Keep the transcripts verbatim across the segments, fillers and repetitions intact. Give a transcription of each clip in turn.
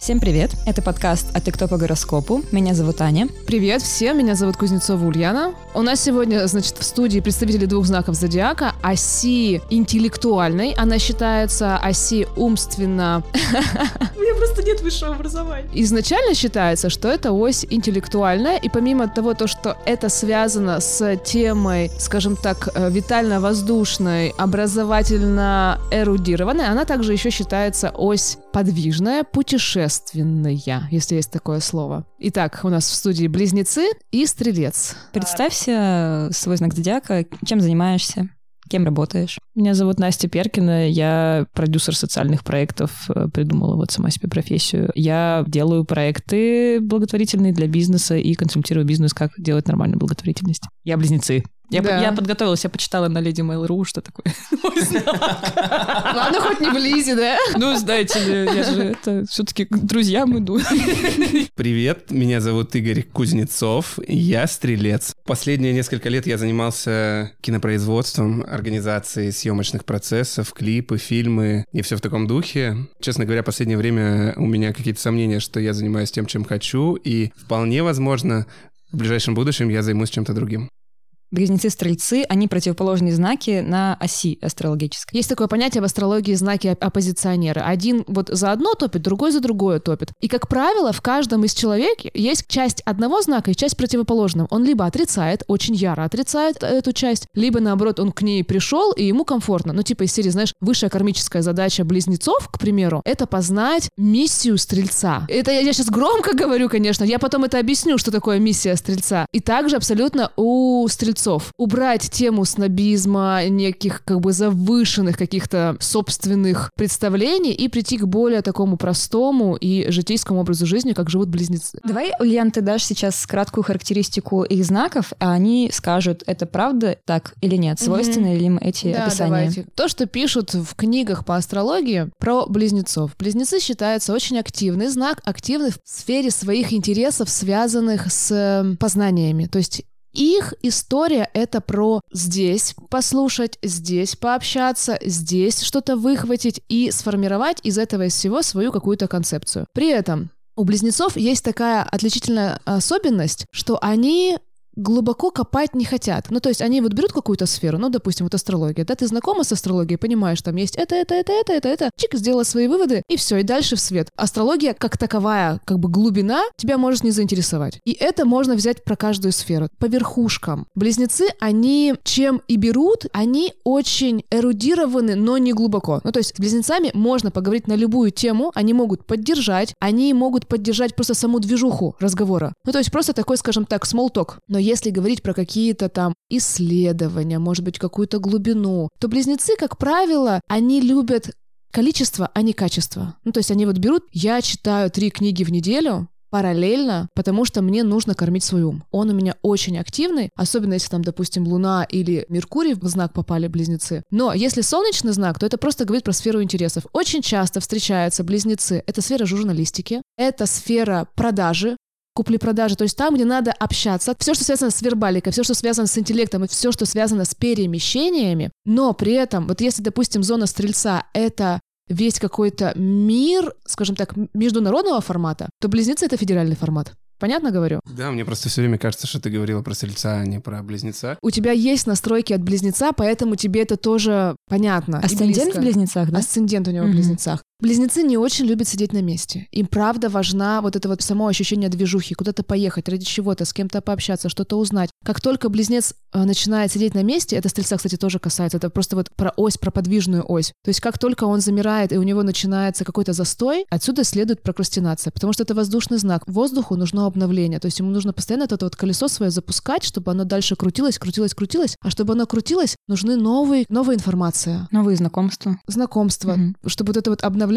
Всем привет! Это подкаст «От ТикТока гороскопу». Меня зовут Аня. Привет всем! Меня зовут Кузнецова Ульяна. У нас сегодня, значит, в студии представители двух знаков зодиака. Оси интеллектуальной. Она считается оси умственно... У меня просто нет высшего образования. Изначально считается, что это ось интеллектуальная. И помимо того, то, что это связано с темой, скажем так, витально-воздушной, образовательно-эрудированной, она также еще считается ось подвижная, путешествия. Если есть такое слово. Итак, у нас в студии близнецы и стрелец. Представься свой знак зодиака, чем занимаешься, кем работаешь. Меня зовут Настя Перкина, я продюсер социальных проектов, придумала вот сама себе профессию. Я делаю проекты благотворительные для бизнеса и консультирую бизнес, как делать нормальную благотворительность. Я близнецы. Я, да. по- я подготовилась, я почитала на Lady Mail.ru, что такое. Ладно, хоть не в Лизе, да? Ну, знаете ли, я же это все-таки к друзьям иду. Привет, меня зовут Игорь Кузнецов, я стрелец. Последние несколько лет я занимался кинопроизводством, организацией съемочных процессов, клипы, фильмы и все в таком духе. Честно говоря, в последнее время у меня какие-то сомнения, что я занимаюсь тем, чем хочу, и вполне возможно, в ближайшем будущем я займусь чем-то другим. Близнецы-стрельцы, они противоположные знаки на оси астрологической. Есть такое понятие в астрологии знаки оппозиционера. Один вот за одно топит, другой за другое топит. И, как правило, в каждом из человек есть часть одного знака и часть противоположного. Он либо отрицает, очень яро отрицает эту часть, либо, наоборот, он к ней пришел, и ему комфортно. Ну, типа из серии, знаешь, высшая кармическая задача близнецов, к примеру, это познать миссию стрельца. Это я, я сейчас громко говорю, конечно, я потом это объясню, что такое миссия стрельца. И также абсолютно у стрельцов убрать тему снобизма, неких как бы завышенных каких-то собственных представлений и прийти к более такому простому и житейскому образу жизни, как живут близнецы. Давай, Ульян, ты дашь сейчас краткую характеристику их знаков, а они скажут, это правда так или нет, свойственны mm-hmm. ли им эти да, описания. Давайте. То, что пишут в книгах по астрологии про близнецов. Близнецы считаются очень активный знак, активный в сфере своих интересов, связанных с познаниями. То есть их история — это про здесь послушать, здесь пообщаться, здесь что-то выхватить и сформировать из этого из всего свою какую-то концепцию. При этом у близнецов есть такая отличительная особенность, что они... глубоко копать не хотят. Ну, то есть они вот берут какую-то сферу, ну, допустим, вот астрология, да, ты знакома с астрологией, понимаешь, там есть это, это, это, это, это, это, чик, сделала свои выводы, и все, и дальше в свет. Астрология, как таковая, как бы глубина, тебя может не заинтересовать. И это можно взять про каждую сферу. По верхушкам. Близнецы, они чем и берут, они очень эрудированы, но не глубоко. Ну, то есть с близнецами можно поговорить на любую тему, они могут поддержать, они могут поддержать просто саму движуху разговора. Ну, то есть просто такой, скажем так, small talk. Но если говорить про какие-то там исследования, может быть, какую-то глубину, то близнецы, как правило, они любят количество, а не качество. Ну, то есть они вот берут, я читаю три книги в неделю, параллельно, потому что мне нужно кормить свой ум. Он у меня очень активный, особенно если там, допустим, Луна или Меркурий в знак попали близнецы. Но если солнечный знак, то это просто говорит про сферу интересов. Очень часто встречаются близнецы. Это сфера журналистики, это сфера продажи, купли-продажи, то есть там, где надо общаться. Все, что связано с вербаликой, все, что связано с интеллектом и все, что связано с перемещениями, но при этом, вот если, допустим, зона стрельца — это весь какой-то мир, скажем так, международного формата, то близнецы — это федеральный формат. Понятно говорю? Да, мне просто все время кажется, что ты говорила про стрельца, а не про близнеца. У тебя есть настройки от близнеца, поэтому тебе это тоже понятно. Асцендент в близнецах, да? Асцендент у него mm-hmm. в близнецах. Близнецы не очень любят сидеть на месте. Им правда важна вот это вот само ощущение движухи, куда-то поехать, ради чего-то, с кем-то пообщаться, что-то узнать. Как только близнец начинает сидеть на месте, это стрельца, кстати, тоже касается, это просто вот про ось, про подвижную ось. То есть как только он замирает, и у него начинается какой-то застой, отсюда следует прокрастинация, потому что это воздушный знак. Воздуху нужно обновление, то есть ему нужно постоянно это вот колесо свое запускать, чтобы оно дальше крутилось, крутилось, крутилось, а чтобы оно крутилось, нужны новые, новая информация. Новые знакомства. Знакомства, mm-hmm. чтобы вот это вот обновление.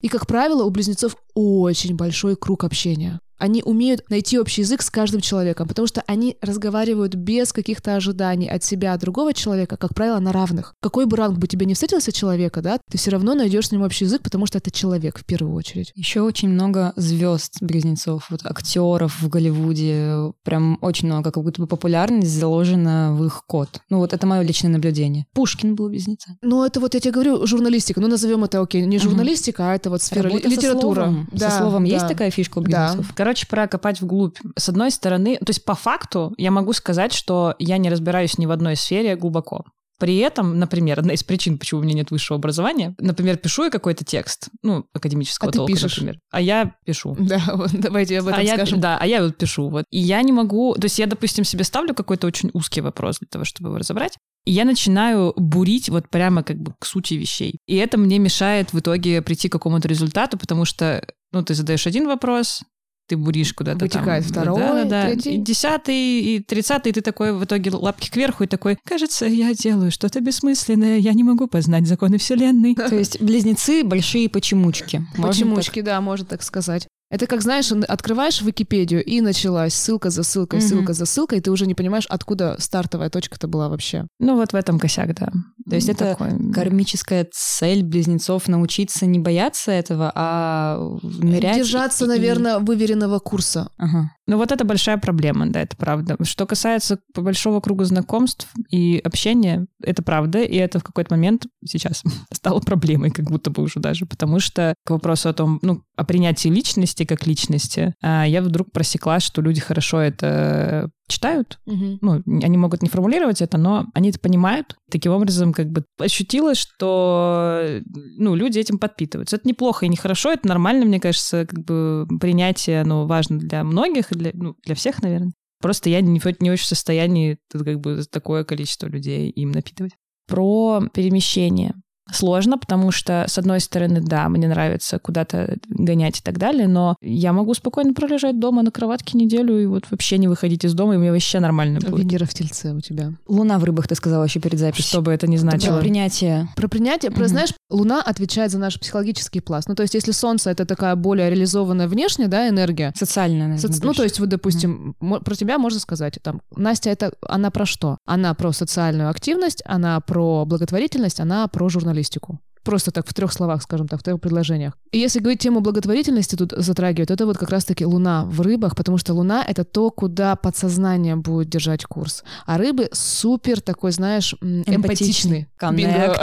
И, как правило, у близнецов очень большой круг общения. они умеют найти общий язык с каждым человеком, потому что они разговаривают без каких-то ожиданий от себя, от другого человека, как правило, на равных. Какой бы ранг бы тебе не встретился человека, да, ты все равно найдешь с ним общий язык, потому что это человек в первую очередь. Еще очень много звезд близнецов, вот актеров в Голливуде, прям очень много, как будто бы популярность заложена в их код. Ну вот это мое личное наблюдение. Пушкин был близнецом. Ну это вот я тебе говорю журналистика, ну назовем это окей, не журналистика, а это вот сфера ли- литература. Со словом, да, со словом да. Есть такая фишка у близнецов? Да. Короче, пора копать вглубь. С одной стороны, то есть по факту я могу сказать, что я не разбираюсь ни в одной сфере глубоко. При этом, например, одна из причин, почему у меня нет высшего образования, например, пишу я какой-то текст, ну, академического а толка, например. А я пишу. Да, вот, давайте об этом а скажем. Я, да, а я вот пишу. Вот. И я не могу... То есть я, допустим, себе ставлю какой-то очень узкий вопрос для того, чтобы его разобрать. И я начинаю бурить вот прямо как бы к сути вещей. И это мне мешает в итоге прийти к какому-то результату, потому что, ну, ты задаешь один вопрос... ты буришь куда-то вытекает там. Второй, да, да, да. Третий. И десятый, и тридцатый, ты такой в итоге лапки кверху, и такой, кажется, я делаю что-то бессмысленное, я не могу познать законы вселенной. То есть близнецы большие почемучки. Почемучки, да, можно так сказать. Это как, знаешь, открываешь Википедию, и началась ссылка за ссылкой, mm-hmm. ссылка за ссылкой, и ты уже не понимаешь, откуда стартовая точка-то была вообще. Ну вот в этом косяк, да. То есть mm-hmm. это такое... кармическая цель близнецов — научиться не бояться этого, а нырять. Держаться, и... наверное, выверенного курса. Ага. Ну вот это большая проблема, да, это правда. Что касается большого круга знакомств и общения, это правда, и это в какой-то момент сейчас стало проблемой, как будто бы уже даже, потому что к вопросу о том, ну, о принятии личности, как личности, а я вдруг просекла, что люди хорошо это читают. Угу. Ну, они могут не формулировать это, но они это понимают. Таким образом, как бы ощутила, что ну, люди этим подпитываются. Это неплохо и нехорошо, это нормально, мне кажется, как бы принятие, ну, важно для многих, и для, ну, для всех, наверное. Просто я не, не очень в состоянии как бы такое количество людей им напитывать. Про перемещение. Сложно, потому что, с одной стороны, да, мне нравится куда-то гонять и так далее, но я могу спокойно пролежать дома на кроватке неделю и вот вообще не выходить из дома, и мне вообще нормально будет. Венера в Тельце у тебя. Луна в Рыбах, ты сказала еще перед записью. Что бы это ни значило. Про принятие. Про принятие. Про, mm-hmm. знаешь, Луна отвечает за наш психологический пласт. Ну, то есть, если Солнце — это такая более реализованная внешняя, да, энергия. Социальная, наверное. Соци... Ну, то есть, вот, допустим, mm-hmm. про тебя можно сказать, там, Настя, это она про что? Она про социальную активность, она про благотворительность, она про журналистику. Журналистику. Просто так в трех словах, скажем так, в трех предложениях. И если говорить тему благотворительности тут затрагивают, это вот как раз-таки Луна в Рыбах, потому что Луна — это то, куда подсознание будет держать курс. А Рыбы супер такой, знаешь, эмпатичный.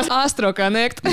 Астро коннект.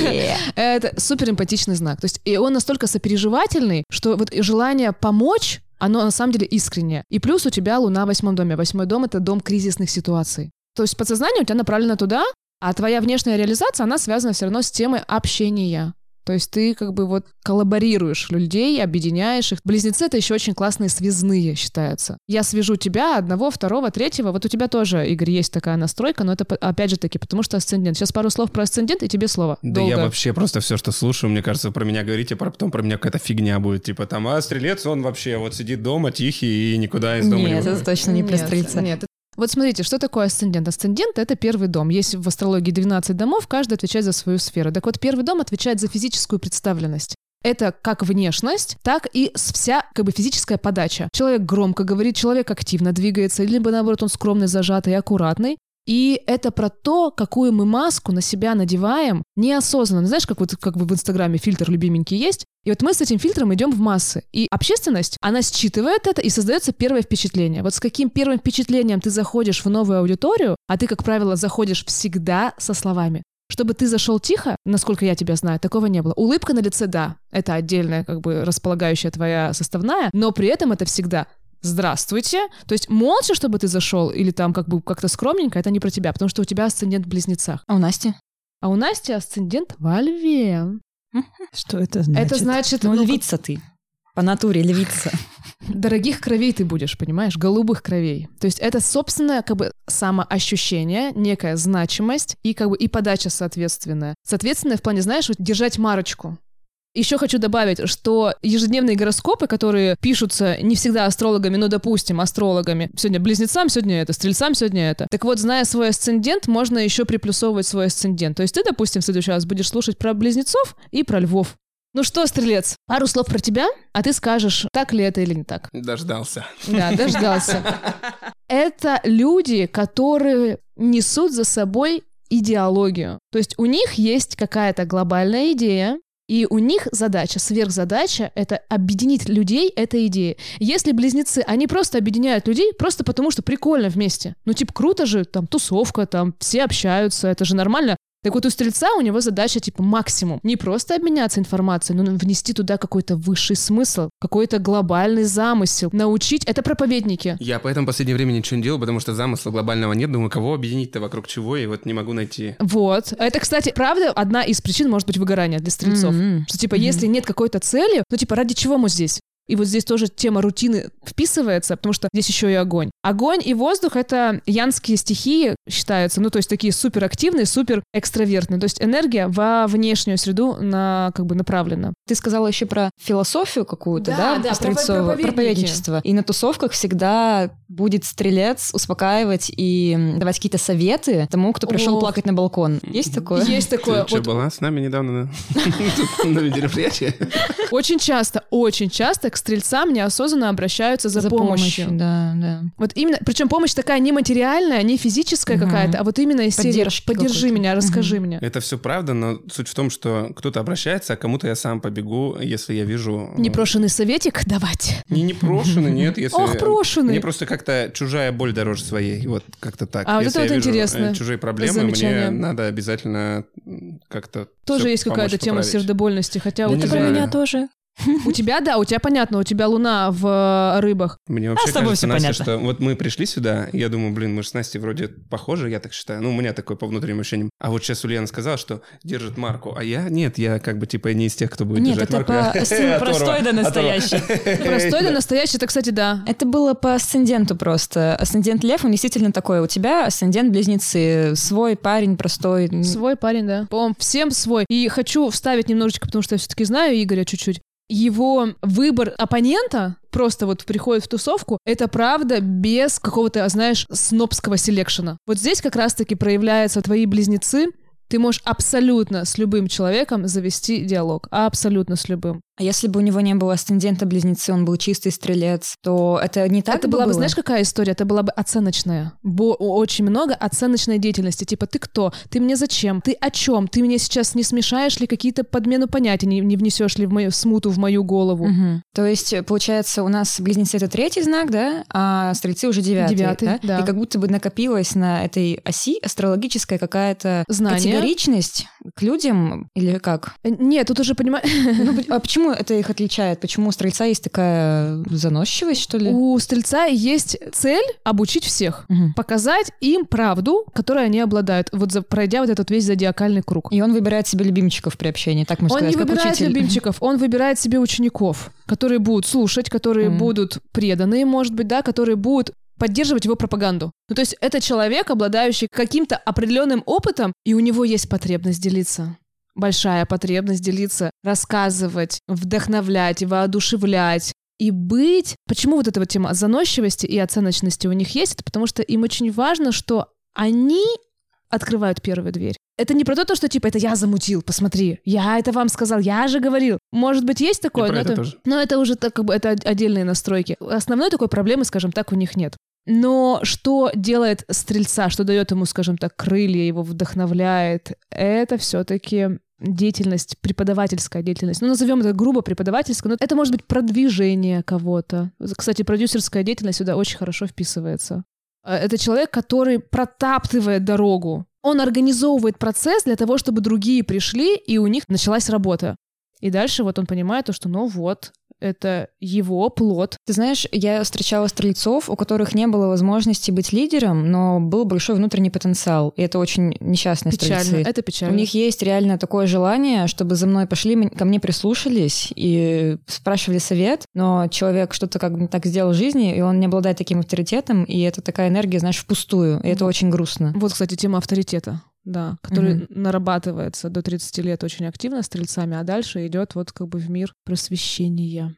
Это супер эмпатичный знак. То есть и он настолько сопереживательный, что вот желание помочь, оно на самом деле искреннее. И плюс у тебя Луна в восьмом доме. Восьмой дом — это дом кризисных ситуаций. То есть подсознание у тебя направлено туда, а твоя внешняя реализация, она связана все равно с темой общения. То есть ты как бы вот коллаборируешь людей, объединяешь их. Близнецы — это еще очень классные связные считаются. Я свяжу тебя, одного, второго, третьего. Вот у тебя тоже, Игорь, есть такая настройка, но это опять же таки, потому что асцендент. Сейчас пару слов про асцендент, и тебе слово. Да долго. Я вообще просто все, что слушаю, мне кажется, про меня говорите, а потом про меня какая-то фигня будет. Типа там, а стрелец, он вообще вот сидит дома тихий и никуда из дома нет, не выходит. Нет, это точно не про стрельца. Нет, это... Вот смотрите, что такое асцендент? Асцендент — это первый дом. Есть в астрологии двенадцать домов, каждый отвечает за свою сферу. Так вот, первый дом отвечает за физическую представленность. Это как внешность, так и вся как бы физическая подача. Человек громко говорит, человек активно двигается, либо наоборот он скромный, зажатый, аккуратный. И это про то, какую мы маску на себя надеваем неосознанно. Знаешь, как, вот, как бы в Инстаграме фильтр любименький есть? И вот мы с этим фильтром идем в массы. И общественность, она считывает это, и создается первое впечатление. Вот с каким первым впечатлением ты заходишь в новую аудиторию, а ты, как правило, заходишь всегда со словами. Чтобы ты зашел тихо, насколько я тебя знаю, такого не было. Улыбка на лице, да, это отдельная как бы располагающая твоя составная, но при этом это всегда... Здравствуйте. То есть молча, чтобы ты зашел, или там как бы как-то скромненько, это не про тебя, потому что у тебя асцендент в Близнецах. А у Насти? А у Насти асцендент во Льве. Что это значит? Это значит... Ну, ну львица как... ты. По натуре львица. Дорогих кровей ты будешь, понимаешь? Голубых кровей. То есть это собственное как бы самоощущение, некая значимость и как бы и подача соответственная. Соответственно, в плане, знаешь, вот, держать марочку. Еще хочу добавить, что ежедневные гороскопы, которые пишутся не всегда астрологами, но, допустим, астрологами, сегодня близнецам, сегодня это, стрельцам, сегодня это. Так вот, зная свой асцендент, можно еще приплюсовывать свой асцендент. То есть ты, допустим, в следующий раз будешь слушать про близнецов и про львов. Ну что, Стрелец, пару слов про тебя, а ты скажешь, так ли это или не так. Дождался. Да, дождался. Это люди, которые несут за собой идеологию. То есть у них есть какая-то глобальная идея, и у них задача, сверхзадача — это объединить людей этой идеей. Если близнецы, они просто объединяют людей просто потому, что прикольно вместе. Ну типа круто же, там тусовка, там все общаются, это же нормально. Так вот у Стрельца у него задача типа максимум. Не просто обменяться информацией, но внести туда какой-то высший смысл, какой-то глобальный замысел. Научить. Это проповедники. Я поэтому в последнее время ничего не делал, потому что замысла глобального нет. Думаю, кого объединить-то вокруг чего, и вот не могу найти. Вот. Это, кстати, правда, одна из причин, может быть, выгорания для Стрельцов. Mm-hmm. Что типа mm-hmm. если нет какой-то цели, то типа ради чего мы здесь? И вот здесь тоже тема рутины вписывается, потому что здесь еще и огонь. Огонь и воздух — это янские стихии, считаются, ну, то есть такие суперактивные, суперэкстравертные. То есть энергия во внешнюю среду на, как бы направлена. Ты сказала еще про философию какую-то, да? Да, да, Стрельцова, проповедничество. И на тусовках всегда будет Стрелец успокаивать и давать какие-то советы тому, кто пришел О. плакать на балкон. Есть такое? Есть такое. Ты что, была с нами недавно на мероприятии? Очень часто, очень часто к стрельцам неосознанно обращаются за, за помощью. помощью. Да, да. Вот именно, причем помощь такая не материальная, не физическая угу. какая-то, а вот именно из серии «поддержи меня, расскажи угу. мне». Это все правда, но суть в том, что кто-то обращается, а кому-то я сам побегу, если я вижу... Непрошенный советик давать. Не непрошенный, нет. Если... Ох, прошенный. Мне просто как-то чужая боль дороже своей, вот как-то так. А если вот это я вот вижу интересно. Чужие проблемы, замечание. Мне надо обязательно как-то... Тоже есть какая-то тема поправить. Сердобольности, хотя... Ну, это про меня тоже. У тебя, да, у тебя понятно, у тебя луна в рыбах. Мне вообще а с тобой кажется, все Настя, понятно. Что вот мы пришли сюда, я думаю, блин, мы же с Настей вроде похожи, я так считаю, ну у меня такое по внутренним ощущениям. А вот сейчас Ульяна сказала, что держит марку, а я, нет, я как бы типа не из тех, кто будет нет, держать марку. Нет, это по простой до настоящей. Простой до настоящей, это, кстати, да. Это было по асценденту просто. Асцендент Лев, он действительно такой, у тебя асцендент Близнецы, свой парень простой. Свой парень, да. По-моему, всем свой. И хочу вставить немножечко, потому что я все-таки знаю Игоря чуть-чуть. Его выбор оппонента просто вот приходит в тусовку, это правда без какого-то, знаешь, снобского селекшена. Вот здесь как раз-таки проявляются твои близнецы. Ты можешь абсолютно с любым человеком завести диалог. Абсолютно с любым. А если бы у него не было асцендента Близнецы, он был чистый Стрелец, то это не так это бы была было? Бы, знаешь, какая история? Это была бы оценочная. Бо- очень много оценочной деятельности. Типа, ты кто? Ты мне зачем? Ты о чем? Ты меня сейчас не смешаешь ли? Какие-то подмену понятий не, не внесешь ли в мою смуту в мою голову? Угу. То есть, получается, у нас Близнецы — это третий знак, да? А Стрельцы уже девятый. Девятый, да? да. И как будто бы накопилась на этой оси астрологическая какая-то категоричность к людям или как? Нет, тут уже понимаешь... А почему это их отличает? Почему у Стрельца есть такая заносчивость, что ли? У Стрельца есть цель обучить всех. Угу. Показать им правду, которой они обладают, вот за, пройдя вот этот весь зодиакальный круг. И он выбирает себе любимчиков при общении, так можно сказать, как учитель. Он не выбирает любимчиков, он выбирает себе учеников, которые будут слушать, которые угу. будут преданные, может быть, да, которые будут поддерживать его пропаганду. Ну, то есть это человек, обладающий каким-то определенным опытом, и у него есть потребность делиться. Большая потребность делиться, рассказывать, вдохновлять, воодушевлять и быть. Почему вот эта вот тема заносчивости и оценочности у них есть? Это потому что им очень важно, что они открывают первую дверь. Это не про то, что типа это я замутил, посмотри, я это вам сказал, я же говорил. Может быть, есть такое, но это, это, но это уже так, как бы, это отдельные настройки. Основной такой проблемы, скажем так, у них нет. Но что делает Стрельца, что дает ему, скажем так, крылья, его вдохновляет, это все-таки деятельность, преподавательская деятельность. Ну, назовем это грубо преподавательская, но это может быть продвижение кого-то. Кстати, продюсерская деятельность сюда очень хорошо вписывается. Это человек, который протаптывает дорогу. Он организовывает процесс для того, чтобы другие пришли, и у них началась работа. И дальше вот он понимает то, что ну вот... Это его плод. Ты знаешь, я встречала стрельцов, у которых не было возможности быть лидером, но был большой внутренний потенциал. И это очень несчастные печально. Стрельцы. Это печально. У них есть реально такое желание, чтобы за мной пошли, ко мне прислушались и спрашивали совет, но человек что-то как бы так сделал в жизни, и он не обладает таким авторитетом, и это такая энергия, знаешь, впустую. И это вот. Очень грустно. Вот, кстати, тема авторитета. Да, который mm-hmm. нарабатывается до тридцати лет очень активно стрельцами, а дальше идет вот как бы в мир просвещения.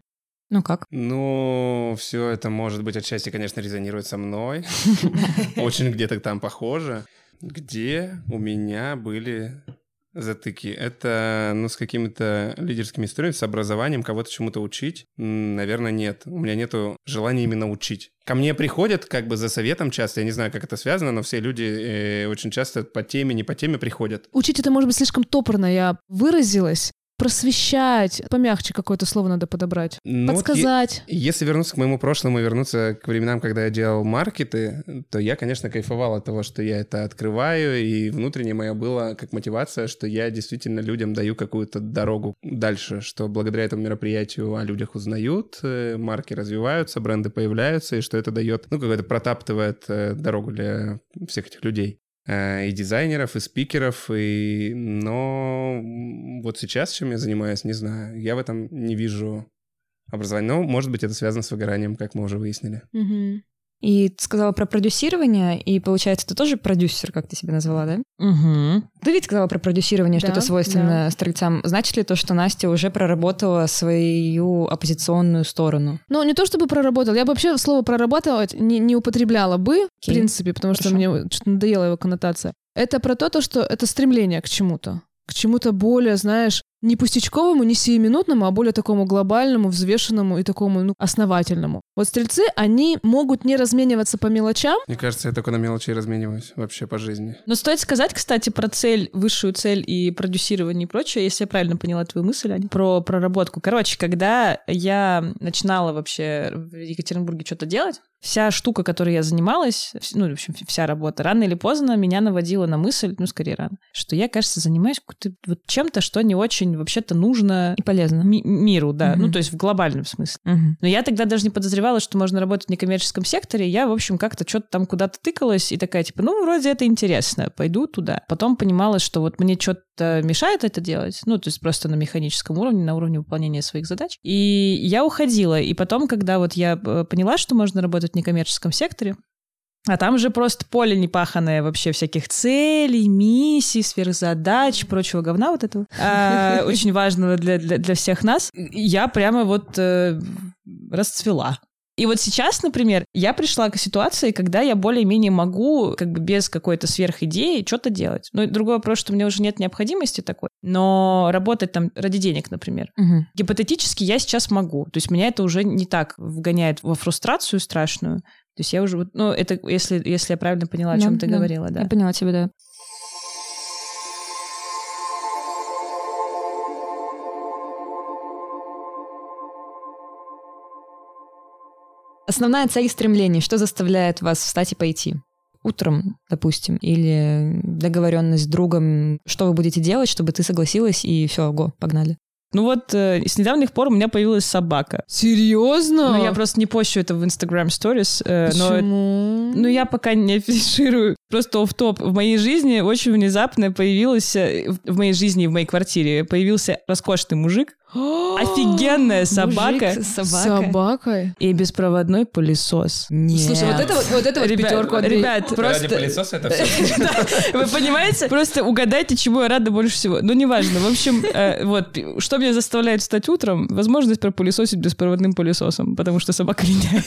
Ну как? Ну, все это, может быть, отчасти, конечно, резонирует со мной. Очень где-то там похоже. Где у меня были затыки. Это, ну, с какими-то лидерскими историями, с образованием, кого-то чему-то учить, наверное, нет. У меня нету желания именно учить. Ко мне приходят как бы за советом часто, я не знаю, как это связано, но все люди э, очень часто по теме, не по теме приходят. Учить — это, может быть, слишком топорно я выразилась. Просвещать, помягче какое-то слово надо подобрать, ну, подсказать. Вот е- если вернуться к моему прошлому, вернуться к временам, когда я делал маркеты, то я, конечно, кайфовал от того, что я это открываю, и внутренне моя была как мотивация, что я действительно людям даю какую-то дорогу дальше, что благодаря этому мероприятию о людях узнают, марки развиваются, бренды появляются, и что это дает, ну, какое-то протаптывает дорогу для всех этих людей. И дизайнеров, и спикеров, и... но вот сейчас, чем я занимаюсь, не знаю. Я в этом не вижу образования. Но, может быть, это связано с выгоранием, как мы уже выяснили. Угу. И ты сказала про продюсирование, и, получается, ты тоже продюсер, как ты себя назвала, да? Угу. Ты ведь сказала про продюсирование, да, что это свойственно да. стрельцам. Значит ли то, что Настя уже проработала свою оппозиционную сторону? Ну, не то чтобы проработала. Я бы вообще слово «прорабатывать» не, не употребляла бы, okay. в принципе, потому Хорошо. Что мне что-то надоела его коннотация. Это про то, что это стремление к чему-то. К чему-то более, знаешь, не пустячковому, не сиюминутному, а более такому глобальному, взвешенному и такому, ну, основательному. Вот стрельцы, они могут не размениваться по мелочам. Мне кажется, я только на мелочи размениваюсь вообще по жизни. Но стоит сказать, кстати, про цель, высшую цель и продюсирование и прочее, если я правильно поняла твою мысль, Аня, про проработку. Короче, когда я начинала вообще в Екатеринбурге что-то делать, вся штука, которой я занималась, ну, в общем, вся работа, рано или поздно меня наводила на мысль, ну, скорее рано, что я, кажется, занимаюсь вот чем-то, что не очень вообще-то нужно... И полезно. Ми- миру, да. Угу. Ну, то есть в глобальном смысле. Угу. Но я тогда даже не подозревала, что можно работать в некоммерческом секторе. Я, в общем, как-то что-то там куда-то тыкалась и такая, типа, ну, вроде это интересно, пойду туда. Потом понимала, что вот мне что-то мешает это делать, ну, то есть просто на механическом уровне, на уровне выполнения своих задач. И я уходила. И потом, когда вот я поняла, что можно работать в некоммерческом секторе. А там же просто поле непаханное вообще всяких целей, миссий, сверхзадач, прочего говна вот этого. А, очень важного для, для, для всех нас. Я прямо вот э, расцвела. И вот сейчас, например, я пришла к ситуации, когда я более-менее могу как бы без какой-то сверхидеи что-то делать. Ну, другой вопрос, что у меня уже нет необходимости такой, но работать там ради денег, например. Угу. Гипотетически я сейчас могу. То есть меня это уже не так вгоняет во фрустрацию страшную. То есть я уже... вот, ну, это если, если я правильно поняла, о да, чем ты да. говорила, да. Я поняла тебя, да. Основная цель стремлений. Что заставляет вас встать и пойти? Утром, допустим, или договоренность с другом. Что вы будете делать, чтобы ты согласилась, и все, го, погнали. Ну вот, э, с недавних пор у меня появилась собака. Серьезно? Ну, я просто не пощу это в Instagram Stories. Э, Почему? Но, ну, я пока не афиширую. Просто офф-топ. В моей жизни очень внезапно появился, в моей жизни и в моей квартире появился роскошный мужик. Офигенная собака. Мужик с собакой. собакой. И беспроводной пылесос. Нет. Слушай, вот это вот, вот, это вот ребят, пятерку отбей. Ребят, просто... Ради пылесоса это все. Вы понимаете? Просто угадайте, чему я рада больше всего. Ну, неважно. В общем, вот, что меня заставляет встать утром, возможность пропылесосить беспроводным пылесосом, потому что собака линяет.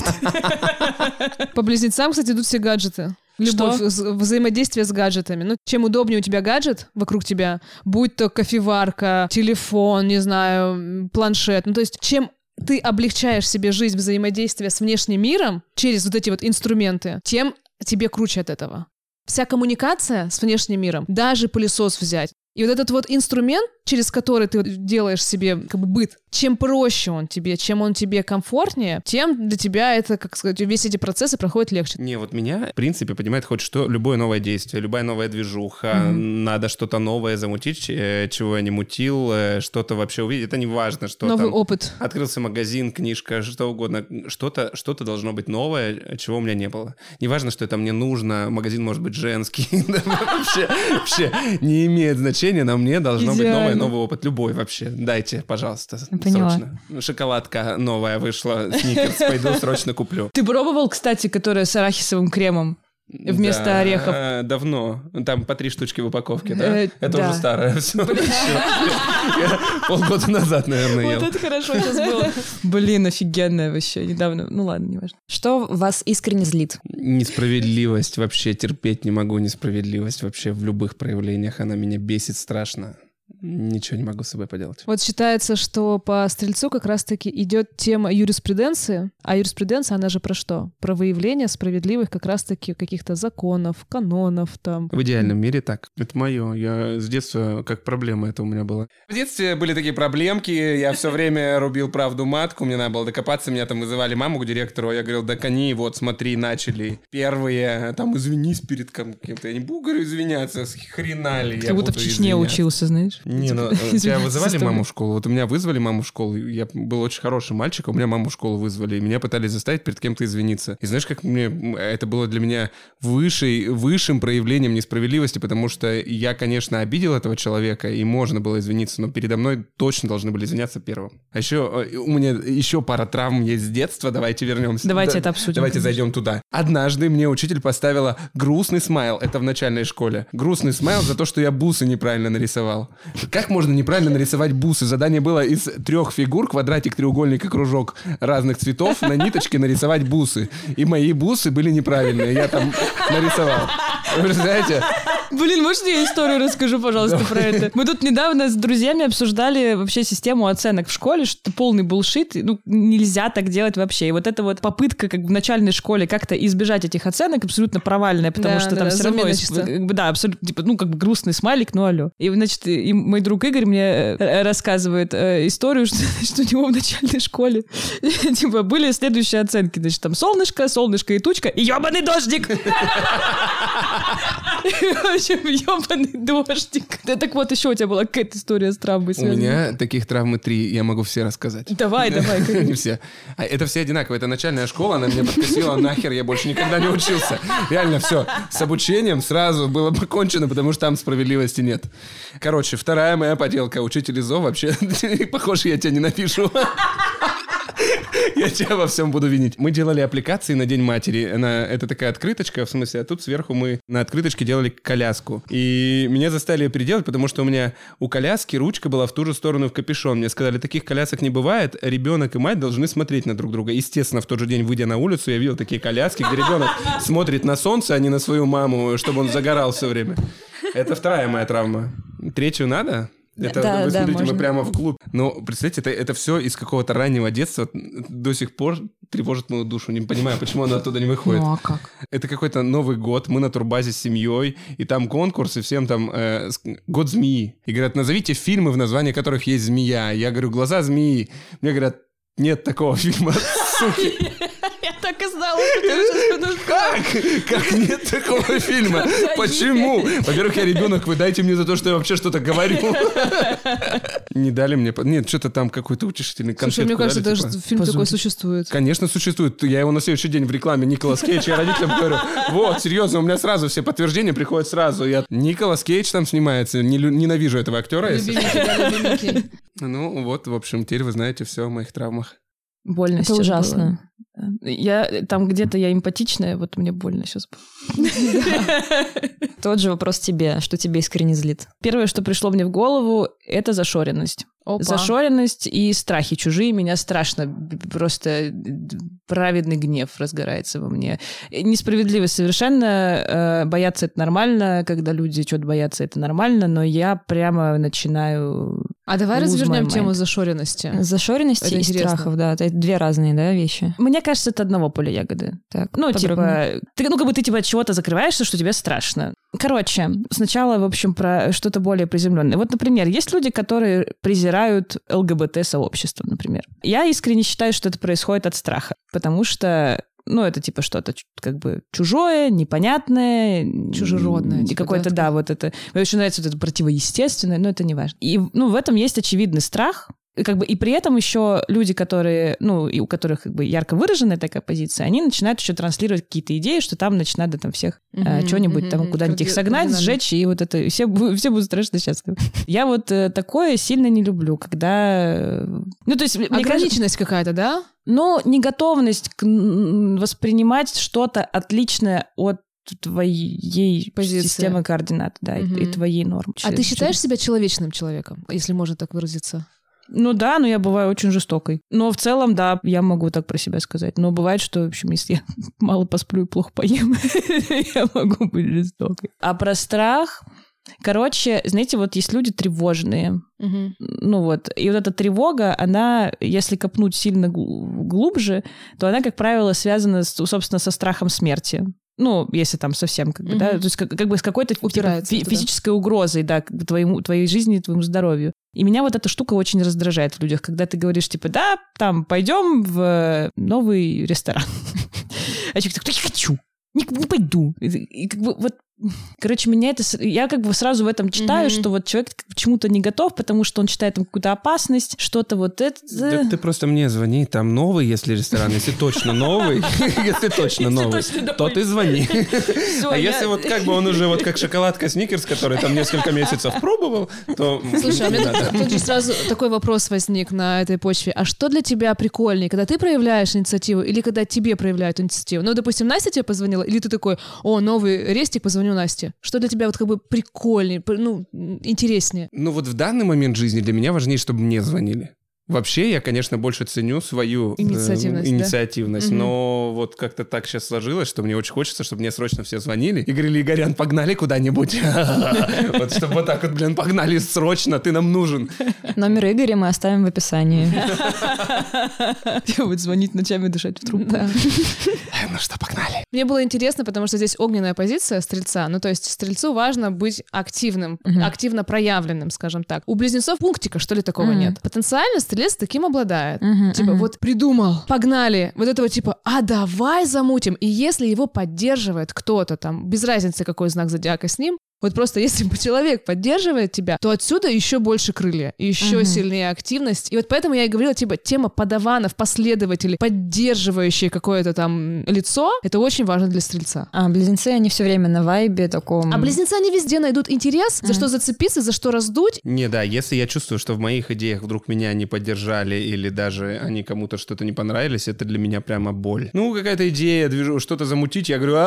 По близнецам, кстати, идут все гаджеты. Любовь, что? Взаимодействие с гаджетами. Ну, чем удобнее у тебя гаджет вокруг тебя, будь то кофеварка, телефон, не знаю, планшет. Ну, то есть, чем ты облегчаешь себе жизнь взаимодействия с внешним миром через вот эти вот инструменты, тем тебе круче от этого. Вся коммуникация с внешним миром, даже пылесос взять. И вот этот вот инструмент, через который ты делаешь себе как бы быт, чем проще он тебе, чем он тебе комфортнее, тем для тебя это, как сказать, весь эти процессы проходят легче. Не, вот меня, в принципе, понимает хоть что, любое новое действие, любая новая движуха, mm-hmm. надо что-то новое замутить, чего я не мутил, что-то вообще увидеть, это не важно, что новый там... опыт. Открылся магазин, книжка, что угодно, что-то, что-то должно быть новое, чего у меня не было. Не важно, что это мне нужно, магазин может быть женский, вообще не имеет значения. На мне должно Идеально. Быть новое, новый опыт. Любой вообще. Дайте, пожалуйста, Поняла. Срочно. Шоколадка новая вышла, сникерс, пойду срочно куплю. Ты пробовал, кстати, которая с арахисовым кремом? Вместо да, орехов. Давно. Там по три штучки в упаковке, да? Э, это да. уже старое. Полгода назад, наверное, ел. Вот это хорошо сейчас было. Блин, офигенное вообще. Недавно. Ну ладно, неважно. Что вас искренне злит? Несправедливость. Вообще терпеть не могу. Несправедливость вообще в любых проявлениях. Она меня бесит страшно. Ничего не могу с собой поделать. Вот считается, что по Стрельцу как раз-таки идет тема юриспруденции. А юриспруденция, она же про что? Про выявление справедливых как раз-таки каких-то законов, канонов там. В идеальном мире так. Это мое. Я с детства, как проблема это у меня была. В детстве были такие проблемки. Я все время рубил правду матку. Мне надо было докопаться. Меня там вызывали маму к директору. Я говорил, да кони, вот смотри, начали. Первые, там, извинись перед кем-то. Я не буду, говорю, извиняться. Хрена ли я буду извиняться. Как будто в Чечне учился, знаешь. Не, ну, тебя вызывали маму в школу? Вот у меня вызвали маму в школу, я был очень хороший мальчик, а у меня маму в школу вызвали, и меня пытались заставить перед кем-то извиниться. И знаешь, как мне... Это было для меня высшей, высшим проявлением несправедливости, потому что я, конечно, обидел этого человека, и можно было извиниться, но передо мной точно должны были извиняться первым. А еще у меня еще пара травм есть с детства, давайте вернемся. Давайте да, это обсудим. Давайте конечно. Зайдем туда. Однажды мне учитель поставила грустный смайл, это в начальной школе, грустный смайл за то, что я бусы неправильно нарисовал. Как можно неправильно нарисовать бусы? Задание было из трех фигур, квадратик, треугольник и кружок разных цветов, на ниточке нарисовать бусы. И мои бусы были неправильные. Я там нарисовал. Вы знаете... Блин, может, я историю расскажу, пожалуйста, Давай. Про это? Мы тут недавно с друзьями обсуждали вообще систему оценок в школе, что полный булшит, ну, нельзя так делать вообще. И вот эта вот попытка как в начальной школе как-то избежать этих оценок абсолютно провальная, потому да, что да, там да, все равно... Как бы, да, абсолютно, типа, ну, как бы грустный смайлик, ну, алло. И, значит, и мой друг Игорь мне рассказывает э, историю, что, что у него в начальной школе типа были следующие оценки. Значит, там солнышко, солнышко и тучка, и ёбаный дождик! Ёбаный дождик. Да, так вот, еще у тебя была какая-то история с травмой связана. У меня таких травмы три, я могу все рассказать. Давай, давай. Не все. А это все одинаково. Это начальная школа, она меня подкосила нахер, я больше никогда не учился. Реально все. С обучением сразу было покончено, потому что там справедливости нет. Короче, вторая моя поделка. Учитель ИЗО вообще... Похоже, я тебя ненавижу. Я тебя во всем буду винить. Мы делали аппликации на День матери. Она, это такая открыточка, в смысле, а тут сверху мы на открыточке делали коляску. И меня заставили ее переделать, потому что у меня у коляски ручка была в ту же сторону в капюшон. Мне сказали, таких колясок не бывает, ребенок и мать должны смотреть на друг друга. Естественно, в тот же день, выйдя на улицу, я видел такие коляски, где ребенок смотрит на солнце, а не на свою маму, чтобы он загорал все время. Это вторая моя травма. Третью надо? Это, да, вы смотрите, да, мы прямо в клуб. Но, представляете, это, это все из какого-то раннего детства до сих пор тревожит мою душу. Не понимаю, почему она оттуда не выходит. Ну, а как? Это какой-то Новый год, мы на турбазе с семьей, и там конкурс, и всем там э, год змеи. И говорят, назовите фильмы, в названии которых есть змея. Я говорю, глаза змеи. Мне говорят, нет такого фильма, суки. Я так и знала, что ты уже ну, как? Как нет такого фильма? Почему? Во-первых, я ребенок, вы дайте мне за то, что я вообще что-то говорю. Не дали мне... Нет, что-то там какой-то утешительный концерт. Слушай, мне кажется, даже фильм такой существует. Конечно, существует. Я его на следующий день в рекламе Николас Кейдж, я родителям говорю, вот, серьезно, у меня сразу все подтверждения приходят сразу. Я Николас Кейдж там снимается, ненавижу этого актера. Ну вот, в общем, теперь вы знаете все о моих травмах. Больно это сейчас ужасно. Было. Я там где-то я эмпатичная, вот мне больно сейчас. Тот же вопрос тебе, что тебе искренне злит. Первое, что пришло мне в голову, это зашоренность. Опа. Зашоренность и страхи чужие. Меня страшно. Просто праведный гнев разгорается во мне. Несправедливость совершенно. Бояться это нормально. Когда люди что-то боятся, это нормально. Но я прямо начинаю... А давай развернем тему зашоренности. Зашоренности это и интересно. Страхов, да. Это две разные, да, вещи. Мне кажется, это одного поля ягоды. Так, ну, подробнее. Типа... Ты, ну, как бы ты типа от чего-то закрываешься, что тебе страшно. Короче, сначала, в общем, про что-то более приземленное. Вот, например, есть люди, которые презирают ЛГБТ-сообщество, например. Я искренне считаю, что это происходит от страха, потому что, ну, это типа что-то как бы чужое, непонятное, чужеродное. И типа, какое-то, да, да, вот это... Мне очень нравится вот это противоестественное, но это не важно. И, ну, в этом есть очевидный страх, как бы, и при этом еще люди, которые, ну, и у которых как бы ярко выраженная такая позиция, они начинают еще транслировать какие-то идеи, что там значит надо там всех mm-hmm, а, что-нибудь mm-hmm, там куда-нибудь их согнать, надо. Сжечь, и вот это все, все будут страшно счастливы. Я вот такое сильно не люблю, когда... Ну, то есть... Ограниченность какая-то, да? Ну, неготовность воспринимать что-то отличное от твоей позиция. Системы координат, да, угу. и, и твоей нормы. А ты считаешь себя человечным человеком, если можно так выразиться? Ну да, но я бываю очень жестокой. Но в целом, да, я могу так про себя сказать. Но бывает, что, в общем, если я мало посплю и плохо поем, я могу быть жестокой. А про страх... Короче, знаете, вот есть люди тревожные. Угу. Ну вот. И вот эта тревога, она, если копнуть сильно глубже, то она, как правило, связана, с, собственно, со страхом смерти. Ну, если там совсем, как бы, угу. да, то есть как, как бы с какой-то типа, фи- физической угрозой, да, к твоему, твоей жизни, твоему здоровью. И меня вот эта штука очень раздражает в людях, когда ты говоришь, типа, да, там, пойдем в новый ресторан. А человек такой, я не хочу, не пойду. И как бы вот... Короче, меня это... Я как бы сразу в этом читаю, mm-hmm. что вот человек к чему-то не готов, потому что он читает там какую-то опасность, что-то вот это... Так ты просто мне звони, там новый, если ресторан, если точно новый, если точно новый, то ты звони. А если вот как бы он уже вот как шоколадка Сникерс, который там несколько месяцев пробовал, то... Слушай, а у меня тут же сразу такой вопрос возник на этой почве. А что для тебя прикольнее, когда ты проявляешь инициативу или когда тебе проявляют инициативу? Ну, допустим, Настя тебе позвонила, или ты такой, о, новый рестик, позвоню Насте. Что для тебя вот как бы прикольнее, ну, интереснее? Ну, вот в данный момент жизни для меня важнее, чтобы мне звонили. Вообще, я, конечно, больше ценю свою инициативность, э, инициативность да? но mm-hmm. вот как-то так сейчас сложилось, что мне очень хочется, чтобы мне срочно все звонили и говорили, Игорян, погнали куда-нибудь. Вот чтобы вот так вот, блин, погнали срочно, ты нам нужен. Номер Игоря мы оставим в описании. Я буду звонить ночами, дышать в трубку. Ну что, погнали. Мне было интересно, потому что здесь огненная позиция стрельца, ну то есть стрельцу важно быть активным, активно проявленным, скажем так. У близнецов пунктика, что ли, такого нет. Потенциально стрельца Лес таким обладает. Uh-huh, типа, uh-huh. вот придумал, погнали. Вот этого типа, а давай замутим. И если его поддерживает кто-то там, без разницы, какой знак зодиака с ним, вот просто если человек поддерживает тебя, то отсюда еще больше крылья, еще uh-huh. сильнее активность. И вот поэтому я и говорила, типа, тема подаванов, последователей, поддерживающие какое-то там лицо, это очень важно для стрельца. А близнецы, они все время на вайбе таком... А близнецы, они везде найдут интерес, uh-huh. за что зацепиться, за что раздуть. Не, да, если я чувствую, что в моих идеях вдруг меня не поддержали или даже они кому-то что-то не понравились, это для меня прямо боль. Ну, какая-то идея, движу, что-то замутить, я говорю,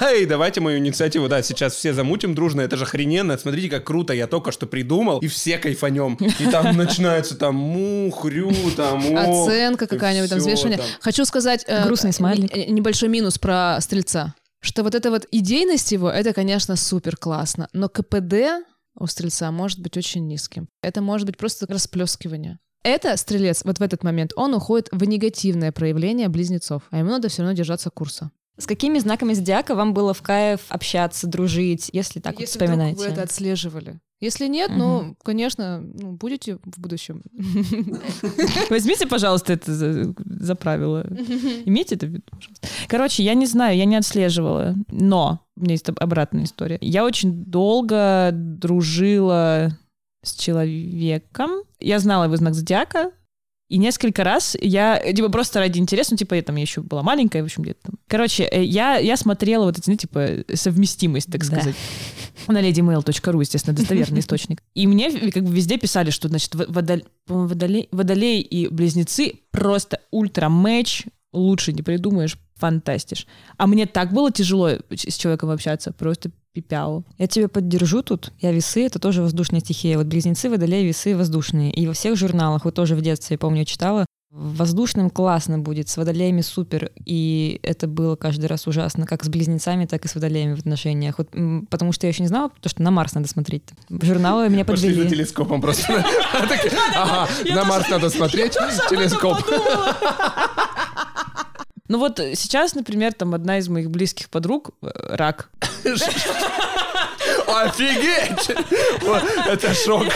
ай, давайте мою инициативу, да, сейчас все замутим дружно, это же охрененно, смотрите, как круто, я только что придумал, и все кайфанем. И там начинается там мухрю, там о, оценка какая-нибудь, там взвешивание. Там... Хочу сказать... Э, грустный смайлик. Небольшой минус про стрельца, что вот эта вот идейность его, это, конечно, супер классно, но ка пэ дэ у стрельца может быть очень низким. Это может быть просто расплескивание. Это стрелец, вот в этот момент, он уходит в негативное проявление близнецов, а ему надо все равно держаться курса. С какими знаками зодиака вам было в кайф общаться, дружить, если так если вот вспоминаете? Если вы это отслеживали. Если нет, угу. ну, конечно, ну, будете в будущем. Возьмите, пожалуйста, это за, за правило. Имейте это в виду, пожалуйста. Короче, я не знаю, я не отслеживала, но у меня есть обратная история. Я очень долго дружила с человеком. Я знала его знак зодиака. И несколько раз я, типа, просто ради интереса, ну, типа, я там я еще была маленькая, в общем, где-то там. Короче, я, я смотрела вот эти, ну, типа, совместимость, так да. сказать. На леди мэйл точка ру, естественно, достоверный источник. И мне как бы везде писали, что, значит, водолей, водолей, водолей и близнецы просто ультра-мэтч, лучше не придумаешь, фантастишь. А мне так было тяжело с человеком общаться, просто пипяу. Я тебя поддержу тут. Я весы, это тоже воздушная стихия. Вот близнецы, водолеи, весы воздушные. И во всех журналах, вот тоже в детстве, я помню, читала, воздушным классно будет, с водолеями супер. И это было каждый раз ужасно, как с близнецами, так и с водолеями в отношениях. Вот, потому что я еще не знала, потому что на Марс надо смотреть. Журналы меня подвели. Пошли за телескопом просто. Ага, на Марс надо смотреть, телескоп. Ну вот сейчас, например, там одна из моих близких подруг — рак. Офигеть! Это шок.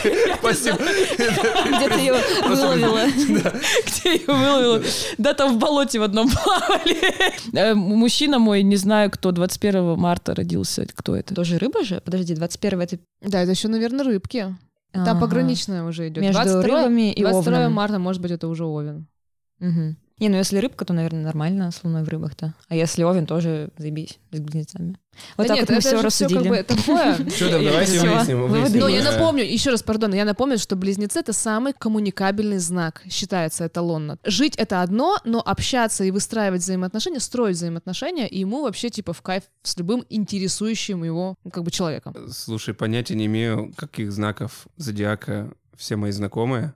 Спасибо. Где ты ее выловила? Где ее выловила? Да, там в болоте в одном плавали. Мужчина мой, не знаю кто, двадцать первого марта родился. Кто это? Тоже рыба же? Подожди, двадцать первого это... Да, это еще, наверное, рыбки. Там пограничная уже идет. Между рыбами и овнами. двадцать второго марта, может быть, это уже овен. Угу. Не, ну если рыбка, то, наверное, нормально с луной в рыбах-то. А если овен, тоже заебись с близнецами. Вот да так нет, вот мы все рассудили. Все как бы такое. Что там, давайте выясним. Но я напомню, еще раз, пардон, я напомню, что близнецы — это самый коммуникабельный знак, считается эталонно. Жить — это одно, но общаться и выстраивать взаимоотношения, строить взаимоотношения, и ему вообще типа в кайф с любым интересующим его как бы человеком. Слушай, понятия не имею, каких знаков зодиака все мои знакомые.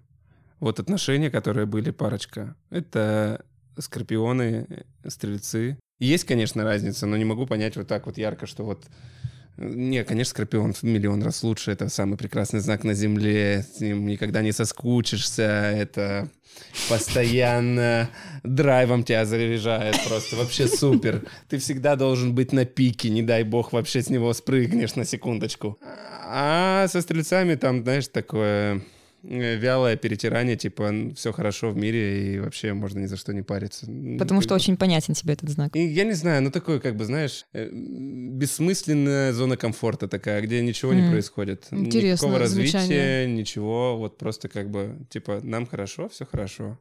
Вот отношения, которые были парочка, это скорпионы, стрельцы. Есть, конечно, разница, но не могу понять вот так вот ярко, что вот... Не, конечно, скорпион в миллион раз лучше. Это самый прекрасный знак на Земле. С ним никогда не соскучишься. Это постоянно драйвом тебя заряжает. Просто вообще супер. Ты всегда должен быть на пике. Не дай бог вообще с него спрыгнешь на секундочку. А со стрельцами там, знаешь, такое... вялое перетирание, типа, все хорошо в мире, и вообще можно ни за что не париться. Потому что очень понятен тебе этот знак. И, я не знаю, ну такое, как бы, знаешь, бессмысленная зона комфорта такая, где ничего mm. не происходит. Интересно, никакого развития, замечание. Ничего, вот просто как бы, типа, нам хорошо, все хорошо.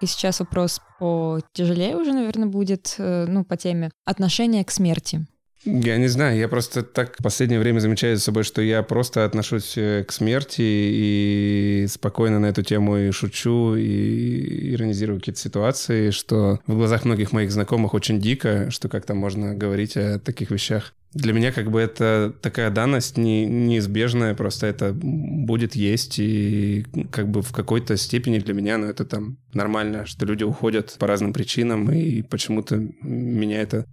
И сейчас вопрос потяжелее уже, наверное, будет, ну, по теме отношения к смерти. Я не знаю, я просто так в последнее время замечаю за собой, что я просто отношусь к смерти и спокойно на эту тему и шучу, и иронизирую какие-то ситуации, что в глазах многих моих знакомых очень дико, что как-то можно говорить о таких вещах. Для меня как бы это такая данность не, неизбежная, просто это будет есть, и как бы в какой-то степени для меня, ну, это там нормально, что люди уходят по разным причинам, и почему-то меня это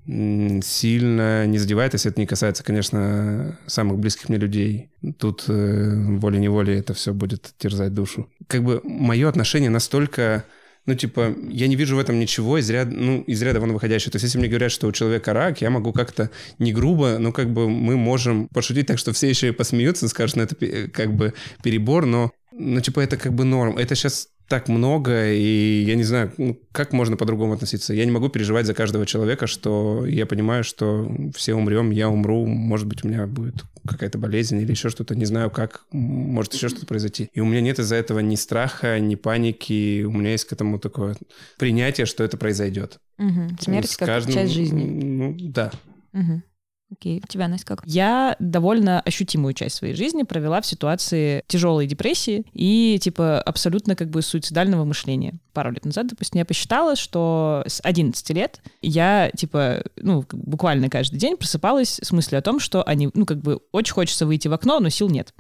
сильно не задевает, если это не касается, конечно, самых близких мне людей. Тут э, волей-неволей это все будет терзать душу. Как бы мое отношение настолько... Ну, типа, я не вижу в этом ничего из ряда, ну, из ряда вон выходящего. То есть, если мне говорят, что у человека рак, я могу как-то не грубо, но как бы мы можем пошутить так, что все еще и посмеются, скажут, ну, это как бы перебор, но, ну, типа, это как бы норм. Это сейчас так много, и я не знаю, ну, как можно по-другому относиться. Я не могу переживать за каждого человека, что я понимаю, что все умрем, я умру, может быть, у меня будет какая-то болезнь или еще что-то, не знаю как, может еще что-то произойти. И у меня нет из-за этого ни страха, ни паники, у меня есть к этому такое принятие, что это произойдет. Угу. Смерть как каждым... часть жизни. Ну, да. Угу. Окей, у тебя, Настя, как? Я довольно ощутимую часть своей жизни провела в ситуации тяжелой депрессии и, типа, абсолютно как бы суицидального мышления. Пару лет назад, допустим, я посчитала, что с одиннадцати лет я, типа, ну, буквально каждый день просыпалась с мыслью о том, что они, ну, как бы, очень хочется выйти в окно, но сил нет.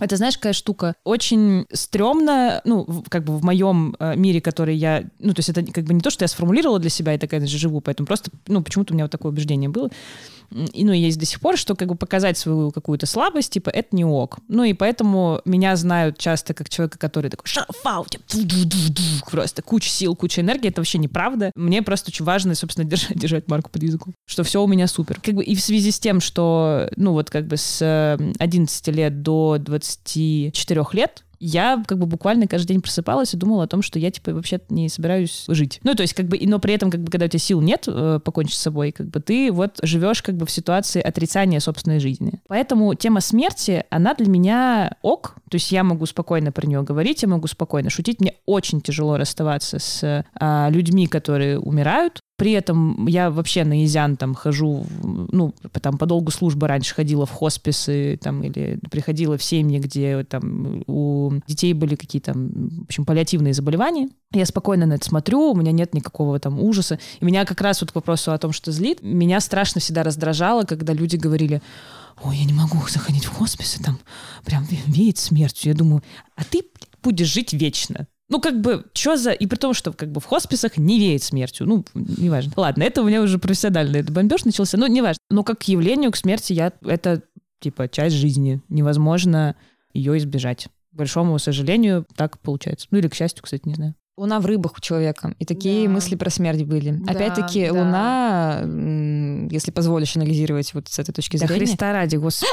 Это, знаешь, какая штука? Очень стрёмно, ну, как бы в моем мире, который я... Ну, то есть это как бы не то, что я сформулировала для себя и такая же живу, поэтому просто, ну, почему-то у меня вот такое убеждение было. И, ну, есть до сих пор, что как бы показать свою какую-то слабость, типа, это не ок. Ну, и поэтому меня знают часто как человека, который такой шафау, типа, просто куча сил, куча энергии, это вообще неправда. Мне просто очень важно, собственно, держать, держать марку под языком, что все у меня супер. Как бы и в связи с тем, что, ну, вот как бы с одиннадцати лет до двадцати четырёх лет я как бы буквально каждый день просыпалась и думала о том, что я, типа, вообще не собираюсь жить. Ну, то есть, как бы, но при этом, как бы, когда у тебя сил нет э, покончить с собой, как бы, ты вот живешь, как бы, в ситуации отрицания собственной жизни. Поэтому тема смерти, она для меня ок, то есть я могу спокойно про нее говорить, я могу спокойно шутить, мне очень тяжело расставаться с э, людьми, которые умирают. При этом я вообще на изян там хожу, ну, там по долгу службы раньше ходила в хосписы там, или приходила в семьи, где там у детей были какие-то, в общем, паллиативные заболевания. Я спокойно на это смотрю, у меня нет никакого там ужаса. И меня как раз вот к вопросу о том, что злит, меня страшно всегда раздражало, когда люди говорили: ой, я не могу заходить в хосписы, там прям веет смертью. Я думаю, а ты будешь жить вечно. Ну, как бы, что за... И при том, что как бы в хосписах не веет смертью. Ну, неважно. Ладно, это у меня уже профессиональный бомбёж начался. Ну, неважно. Но как к явлению, к смерти я... Это, типа, часть жизни. Невозможно ее избежать. К большому сожалению, так получается. Ну, или к счастью, кстати, не знаю. Луна в рыбах у человека. И такие да. мысли про смерть были. Да, опять-таки, да. Луна, если позволишь анализировать вот с этой точки зрения... Да Христа ради, Господи.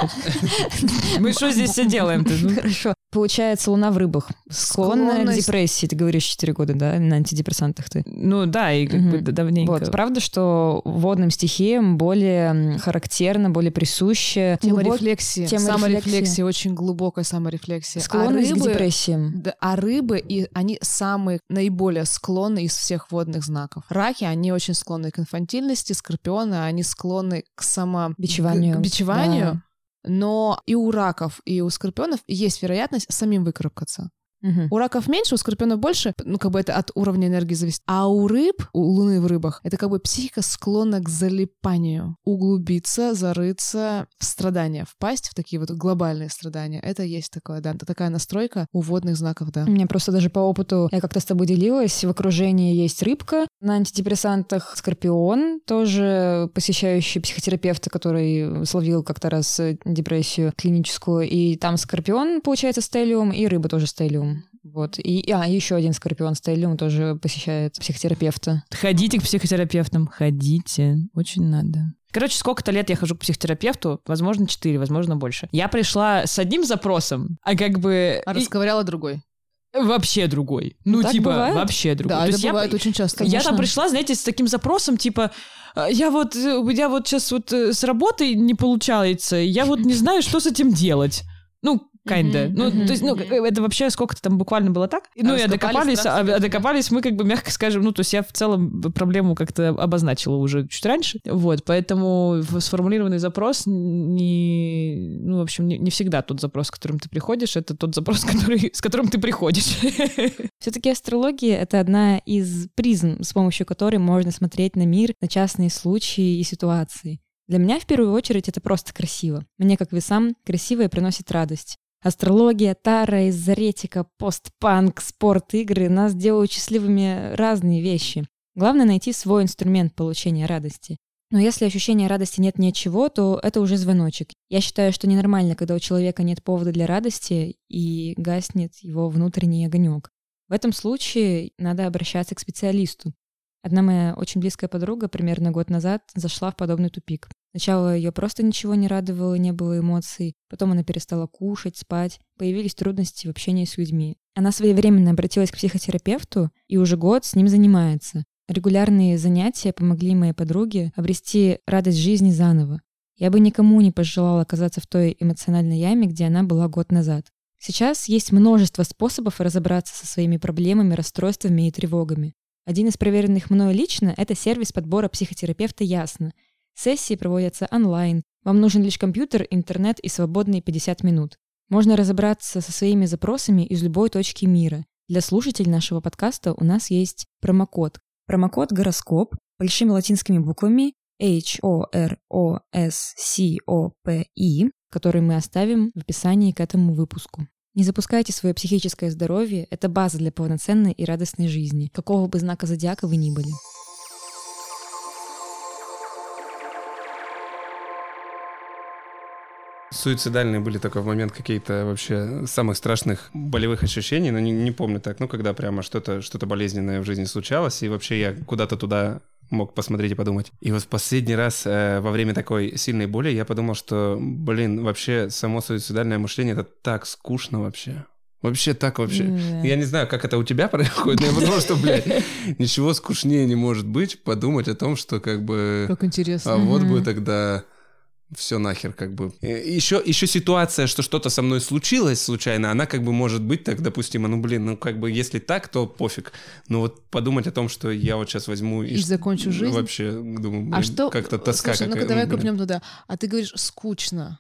Мы что здесь все делаем-то? Хорошо. Получается, луна в рыбах. Склонна Склонность... к депрессии. Ты говоришь четыре года, да? На антидепрессантах ты. Ну да, и как угу. бы давненько. Вот. Правда, что водным стихиям более характерно, более присуще. Тема глубок... рефлексии. Тема саморефлексия. Рефлексия. Очень глубокая саморефлексия. Склонность а рыбы... к депрессиям. Да, а рыбы, и они самые наиболее склонны из всех водных знаков. Раки, они очень склонны к инфантильности. Скорпионы, они склонны к самобичеванию. К бичеванию. Да. Но и у раков, и у скорпионов есть вероятность самим выкарабкаться. Угу. У раков меньше, у скорпионов больше. Ну, как бы это от уровня энергии зависит. А у рыб, у луны в рыбах, это как бы психика склонна к залипанию. Углубиться, зарыться в страдания, впасть в такие вот глобальные страдания. Это есть такое, да, такая настройка у водных знаков, да. У меня просто даже по опыту, я как-то с тобой делилась, в окружении есть рыбка на антидепрессантах, скорпион, тоже посещающий психотерапевта, который словил как-то раз депрессию клиническую, и там скорпион, получается, стеллиум, и рыба тоже стеллиум. Вот. И, а, еще один скорпион стеллиум тоже посещает психотерапевта. Ходите к психотерапевтам, ходите. Очень надо. Короче, сколько-то лет я хожу к психотерапевту, возможно, четыре, возможно, больше. Я пришла с одним запросом, а как бы... А расковыряла и... другой. Вообще другой. Ну, так типа, бывает? Вообще другой. Да, то это есть бывает я, очень часто. Я конечно. Там пришла, знаете, с таким запросом, типа, я вот, я вот сейчас вот с работой не получается, я вот не знаю, что с этим делать. Ну, Kinda. Mm-hmm. Ну, mm-hmm. то есть, ну, это вообще сколько-то там буквально было так. А ну, и докопались, а, докопались мы, как бы, мягко скажем, ну, то есть я в целом проблему как-то обозначила уже чуть раньше. Вот, поэтому сформулированный запрос не... Ну, в общем, не, не всегда тот запрос, с которым ты приходишь, это тот запрос, который, с которым ты приходишь. Все-таки астрология — это одна из призм, с помощью которой можно смотреть на мир, на частные случаи и ситуации. Для меня, в первую очередь, это просто красиво. Мне, как весам, красивое приносит радость. Астрология, таро, эзотерика, постпанк, спорт, игры нас делают счастливыми разные вещи. Главное — найти свой инструмент получения радости. Но если ощущения радости нет ничего, то это уже звоночек. Я считаю, что ненормально, когда у человека нет повода для радости и гаснет его внутренний огонек. В этом случае надо обращаться к специалисту. Одна моя очень близкая подруга примерно год назад зашла в подобный тупик. Сначала ее просто ничего не радовало, не было эмоций. Потом она перестала кушать, спать. Появились трудности в общении с людьми. Она своевременно обратилась к психотерапевту и уже год с ним занимается. Регулярные занятия помогли моей подруге обрести радость жизни заново. Я бы никому не пожелала оказаться в той эмоциональной яме, где она была год назад. Сейчас есть множество способов разобраться со своими проблемами, расстройствами и тревогами. Один из проверенных мною лично — это сервис подбора психотерапевта «Ясно». Сессии проводятся онлайн. Вам нужен лишь компьютер, интернет и свободные пятьдесят минут. Можно разобраться со своими запросами из любой точки мира. Для слушателей нашего подкаста у нас есть промокод. Промокод «Гороскоп» большими латинскими буквами H-O-R-O-S-C-O-P-I, который мы оставим в описании к этому выпуску. Не запускайте свое психическое здоровье, это база для полноценной и радостной жизни, какого бы знака зодиака вы ни были. Суицидальные были такой в момент какие-то вообще самых страшных болевых ощущений, но не, не помню так, ну, когда прямо что-то, что-то болезненное в жизни случалось, и вообще я куда-то туда... мог посмотреть и подумать. И вот в последний раз э, во время такой сильной боли я подумал, что, блин, вообще само суицидальное мышление — это так скучно вообще. Вообще так вообще. Yeah. Я не знаю, как это у тебя происходит, но я подумал, что, блядь, ничего скучнее не может быть, подумать о том, что как бы... Как интересно. А вот бы тогда... Все нахер, как бы. Еще, еще ситуация, что что-то со мной случилось случайно, она как бы может быть так допустимо. Ну, блин, ну как бы если так, то пофиг. Но вот подумать о том, что я вот сейчас возьму и... И закончу жизнь? Вообще, думаю, а что... как-то тоска. Слушай, какая-то. Ну-ка давай копнем туда. А ты говоришь, скучно.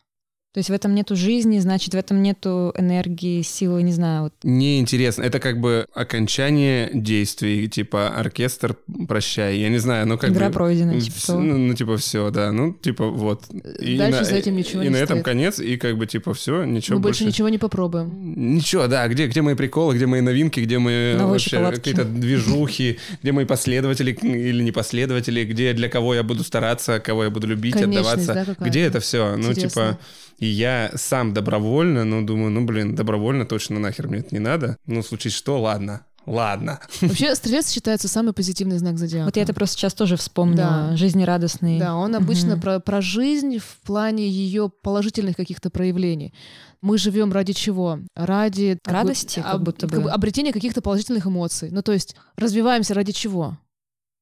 То есть в этом нету жизни, значит, в этом нету энергии, силы, не знаю. Вот. Неинтересно. Это как бы окончание действий, типа оркестр, прощай. Я не знаю, ну как Игра бы... Игра пройдена, типа все, ну, ну, типа все, да, ну, типа вот. И дальше на, за этим ничего и, не И на стоит. Этом конец, и как бы типа все, ничего Мы больше... Мы больше ничего не попробуем. Ничего, да. Где, где мои приколы, где мои новинки, где мои Новые вообще шоколадки. Какие-то движухи, где мои последователи или непоследователи, где для кого я буду стараться, кого я буду любить, Конечность, отдаваться. Да, какая-то. Где это все? Ну, типа... И я сам добровольно, ну, думаю, ну, блин, добровольно точно нахер мне это не надо. Ну, случись что, ладно. Ладно. Вообще, стрелец считается самый позитивный знак зодиака. Вот я это просто сейчас тоже вспомнила. Да. Жизнерадостный. Да, он обычно угу. про, про жизнь в плане ее положительных каких-то проявлений. Мы живем ради чего? Ради радости, как, бы, как будто бы. Обретения каких-то положительных эмоций. Ну, то есть, развиваемся ради чего?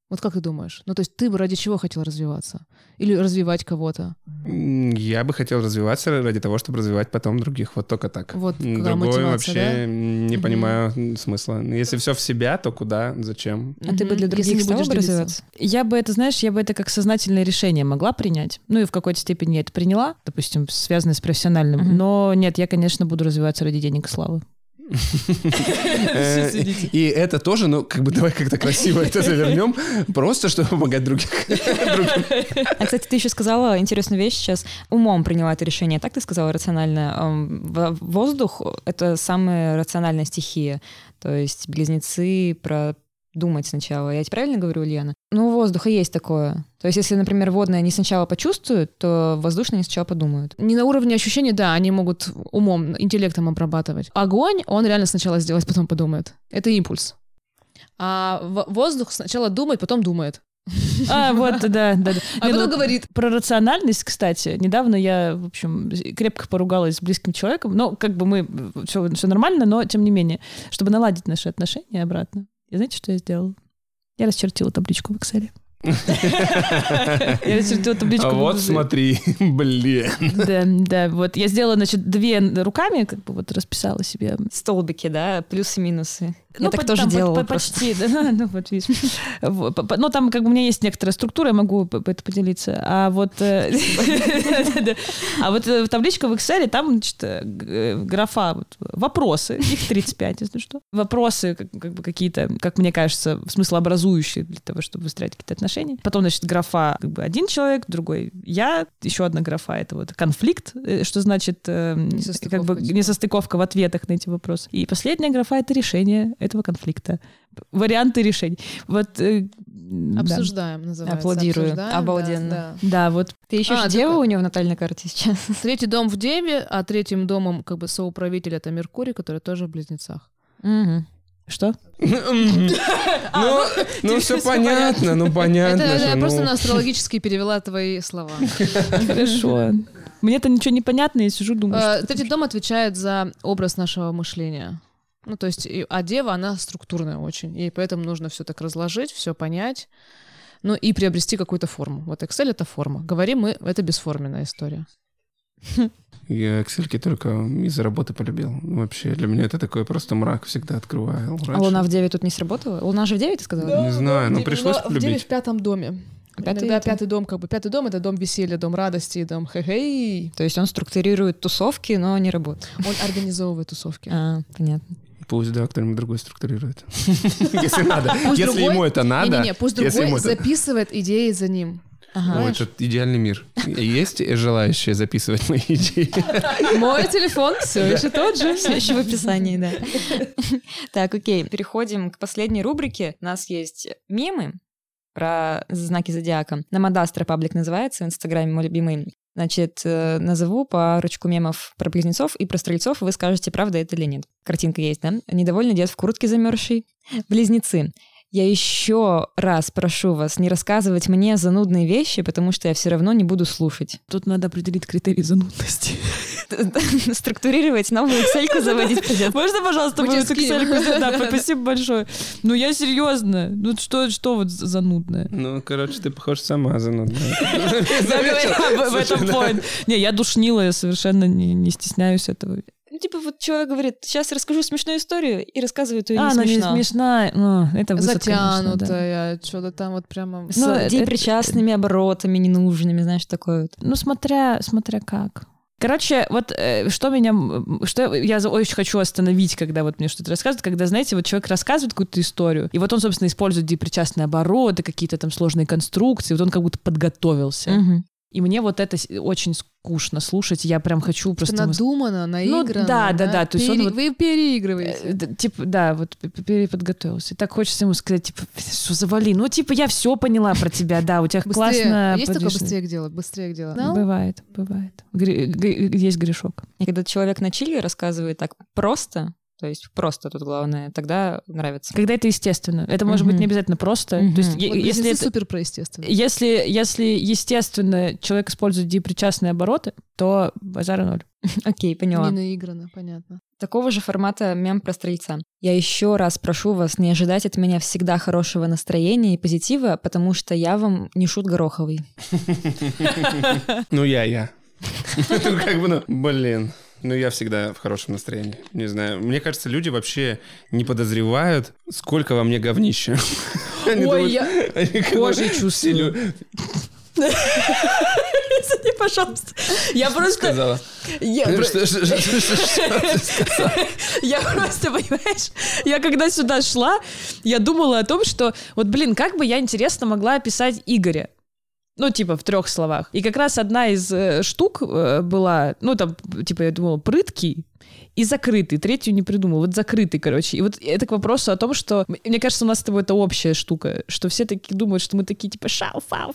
Вот как ты думаешь? Ну, то есть ты бы ради чего хотел развиваться? Или развивать кого-то? Я бы хотел развиваться ради того, чтобы развивать потом других. Вот только так. Вот, другой вообще да? не угу. понимаю смысла. Если все в себя, то куда? Зачем? А угу. ты бы для других стал бы развиваться? Я бы это, знаешь, я бы это как сознательное решение могла принять. Ну и в какой-то степени я это приняла, допустим, связанное с профессиональным. Угу. Но нет, я, конечно, буду развиваться ради денег и славы. И это тоже, ну, как бы давай как-то красиво это завернем, просто чтобы помогать другим. А, кстати, ты еще сказала интересную вещь сейчас. Умом приняла это решение. Так ты сказала рационально. Воздух — это самая рациональная стихия. То есть близнецы про... думать сначала. Я тебе правильно говорю, Ульяна? Ну, у воздуха есть такое. То есть, если, например, водные они сначала почувствуют, то воздушные они сначала подумают. Не на уровне ощущений, да, они могут умом, интеллектом обрабатывать. Огонь, он реально сначала сделает, потом подумает. Это импульс. А воздух сначала думает, потом думает. А, вот, да, да, да. А потом говорит. Про рациональность, кстати, недавно я, в общем, крепко поругалась с близким человеком. Ну, как бы мы... Все, все нормально, но тем не менее. Чтобы наладить наши отношения обратно. И знаете, что я сделала? Я расчертила табличку в Excel. Я расчертила табличку. А вот смотри, блин. Да, да, вот. Я сделала, значит, две руками, как бы вот расписала себе. Столбики, да, плюсы-минусы. Я так тоже делала просто. Почти, да, ну вот видишь. Ну там как бы у меня есть некоторая структура, я могу это поделиться. А вот табличка в Excel, там, значит, графа вопросы, их тридцать пять, если что. Вопросы как бы какие-то, как мне кажется, смыслообразующие для того, чтобы выстраивать какие-то отношения. Потом, значит, графа как бы один человек, другой я, еще одна графа — это вот конфликт, что значит э, как бы несостыковка в ответах на эти вопросы. И последняя графа — это решение этого конфликта. Варианты решений. Вот, э, обсуждаем, да. Называется. Аплодирую. Обсуждаем, обалденно. Да, да. Да, вот. Ты еще а, Дева у него в натальной карте сейчас? Третий дом в Деве, а третьим домом как бы соуправитель — это Меркурий, который тоже в Близнецах. Угу. Что? Ну, все понятно, ну, понятно. Я просто на астрологически перевела твои слова. Хорошо. Мне-то ничего не понятно, я сижу, думаю. Третий дом отвечает за образ нашего мышления. Ну, то есть, а Дева, она структурная очень, и поэтому нужно все так разложить, все понять, ну, и приобрести какую-то форму. Вот Excel — это форма. Говорим мы, это бесформенная история. Я Excel-ки только из-за работы полюбил. Вообще, для меня это такой просто мрак всегда открываю. Раньше. А Луна в деве тут не сработала? Луна же в деве, ты сказала? Да, не знаю, но пришлось полюбить. В деве в пятом доме. Пятый, Иногда это... пятый дом, как бы пятый дом — это дом веселья, дом радости, дом хе-хей. То есть он структурирует тусовки, но не работает. Он организовывает тусовки. А, понятно. Пусть, да, кто-нибудь другой структурирует. Если надо. Если ему это надо. Не-не-не, пусть другой записывает идеи за ним. Ага. Ой, это идеальный мир. Есть желающие записывать мои идеи? Мой телефон все еще тот же. Все еще в описании, да. Так, окей. Переходим к последней рубрике. У нас есть мемы про знаки зодиака. Nomadastro паблик называется в Инстаграме, мой любимый. Значит, назову парочку мемов про близнецов и про стрельцов. Вы скажете, правда это или нет. Картинка есть, да? Недовольный дед в куртке замерзший. Близнецы. Я еще раз прошу вас не рассказывать мне занудные вещи, потому что я все равно не буду слушать. Тут надо определить критерии занудности. Структурировать новую Excel-ку заводить придется. Можно, пожалуйста, мою Excel-ку? Да, спасибо большое. Ну, я серьезно. Ну, что вот занудное? Ну, короче, ты, похоже, сама занудная. В этом плане. Не, я душнила, я совершенно не стесняюсь этого. Ну, типа, вот человек говорит, сейчас расскажу смешную историю, и рассказывает ее не смешно. А, она не смешная. Ну, это высоко, затянутая, конечно, да. Что-то там вот прямо... С ну, депричастными это... оборотами ненужными, знаешь, такое вот. Ну, смотря, смотря как... Короче, вот что меня... что я очень хочу остановить, когда вот мне что-то рассказывают, когда, знаете, вот человек рассказывает какую-то историю, и вот он, собственно, использует депричастные обороты, какие-то там сложные конструкции, вот он как будто подготовился. Угу. И мне вот это очень скучно слушать. Я прям хочу это просто... надумано, наиграно. Ну, да, да, да. да. То есть Пере... вот... Вы переигрываете. Типа, да, вот переподготовился. И так хочется ему сказать, типа, что завали. Ну, типа, я все поняла про тебя, да, у тебя классно... Есть такое быстрее к делу? Быстрее к делу. Бывает, бывает. Есть грешок. И когда человек на чили рассказывает так просто... То есть просто тут главное, тогда нравится. Когда это естественно. Это может mm-hmm. быть не обязательно просто. Mm-hmm. То есть, вот, если это супер про естественно. Если, если естественно человек использует депричастные обороты, то базара ноль. Окей, okay, поняла. Не наиграно, понятно. Такого же формата мем про стрельца. Я еще раз прошу вас не ожидать от меня всегда хорошего настроения и позитива, потому что я вам не шут гороховый. Ну я, я. Ну как бы, ну, блин. Ну, я всегда в хорошем настроении. Не знаю. Мне кажется, люди вообще не подозревают, сколько во мне говнища. Ой, я кожей чувствую. Извини, пожалуйста. Я просто... Я просто, понимаешь, я когда сюда шла, я думала о том, что вот, блин, как бы я интересно могла описать Игоря. Ну, типа, в трех словах. И как раз одна из э, штук э, была, ну, там, типа, я думала, прыткий и закрытый. Третью не придумала. Вот закрытый, короче. И вот это к вопросу о том, что... Мне кажется, у нас с тобой это общая штука, что все такие думают, что мы такие, типа, шау-фау.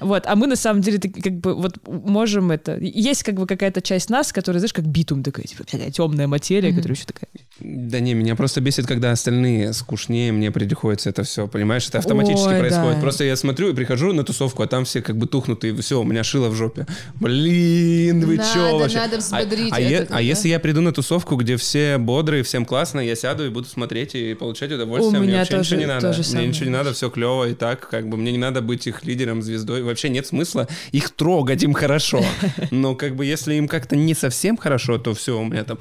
Вот, а мы, на самом деле, так, как бы, вот, можем это... Есть, как бы, какая-то часть нас, которая, знаешь, как битум такая, типа, темная материя, mm-hmm. которая еще такая... Да не, меня просто бесит, когда остальные скучнее, мне приходится это все, понимаешь, это автоматически Ой, происходит. Да. Просто я смотрю и прихожу на тусовку, а там все как бы тухнут, и все, у меня шило в жопе. Блин, вы надо, че вообще? Надо взбодрить. А, а, этот, а да? Если я приду на тусовку, где все бодрые, всем классно, я сяду и буду смотреть и получать удовольствие, у мне вообще тоже, ничего не надо. Мне ничего не надо, все клево и так, как бы мне не надо быть их лидером, звездой, вообще нет смысла их трогать, им хорошо. Но как бы если им как-то не совсем хорошо, то все, у меня там...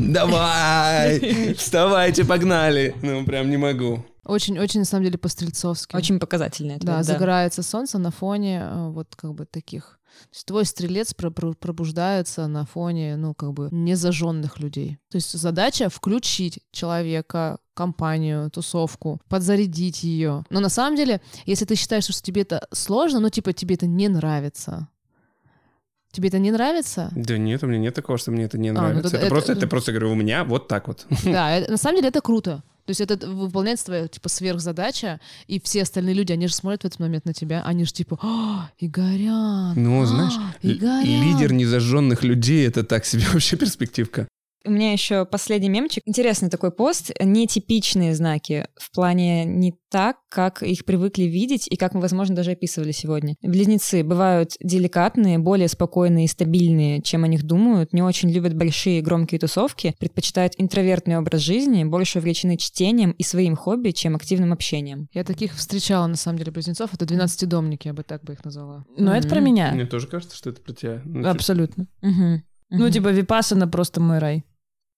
Давай, вставайте, погнали. Ну, прям не могу. Очень-очень, на самом деле, по-стрельцовски. Очень показательно. Да, да, загорается солнце на фоне вот как бы таких... То есть твой стрелец пробуждается на фоне, ну, как бы, незажженных людей. То есть задача — включить человека, компанию, тусовку, подзарядить ее. Но на самом деле, если ты считаешь, что тебе это сложно, ну, типа, тебе это не нравится... Тебе это не нравится? Да нет, у меня нет такого, что мне это не а, нравится. Ну, это, это, просто, это... это просто, говорю, у меня вот так вот. Да, это, на самом деле это круто. То есть это выполняется твоя, типа, сверхзадача, и все остальные люди, они же смотрят в этот момент на тебя, они же типа, а, Игорян, Ну, а, знаешь, Игорян. Лидер незажженных людей — это так себе вообще перспективка. У меня еще последний мемчик. Интересный такой пост. Нетипичные знаки. В плане не так, как их привыкли видеть и как мы, возможно, даже описывали сегодня. Близнецы бывают деликатные, более спокойные и стабильные, чем о них думают, не очень любят большие громкие тусовки, предпочитают интровертный образ жизни, больше увлечены чтением и своим хобби, чем активным общением. Я таких встречала, на самом деле, близнецов. Это двенадцатидомники, я бы так бы их назвала. Но mm-hmm. это про меня. Мне тоже кажется, что это про тебя. Ну, абсолютно. Угу. Ну, типа, випассана просто мой рай.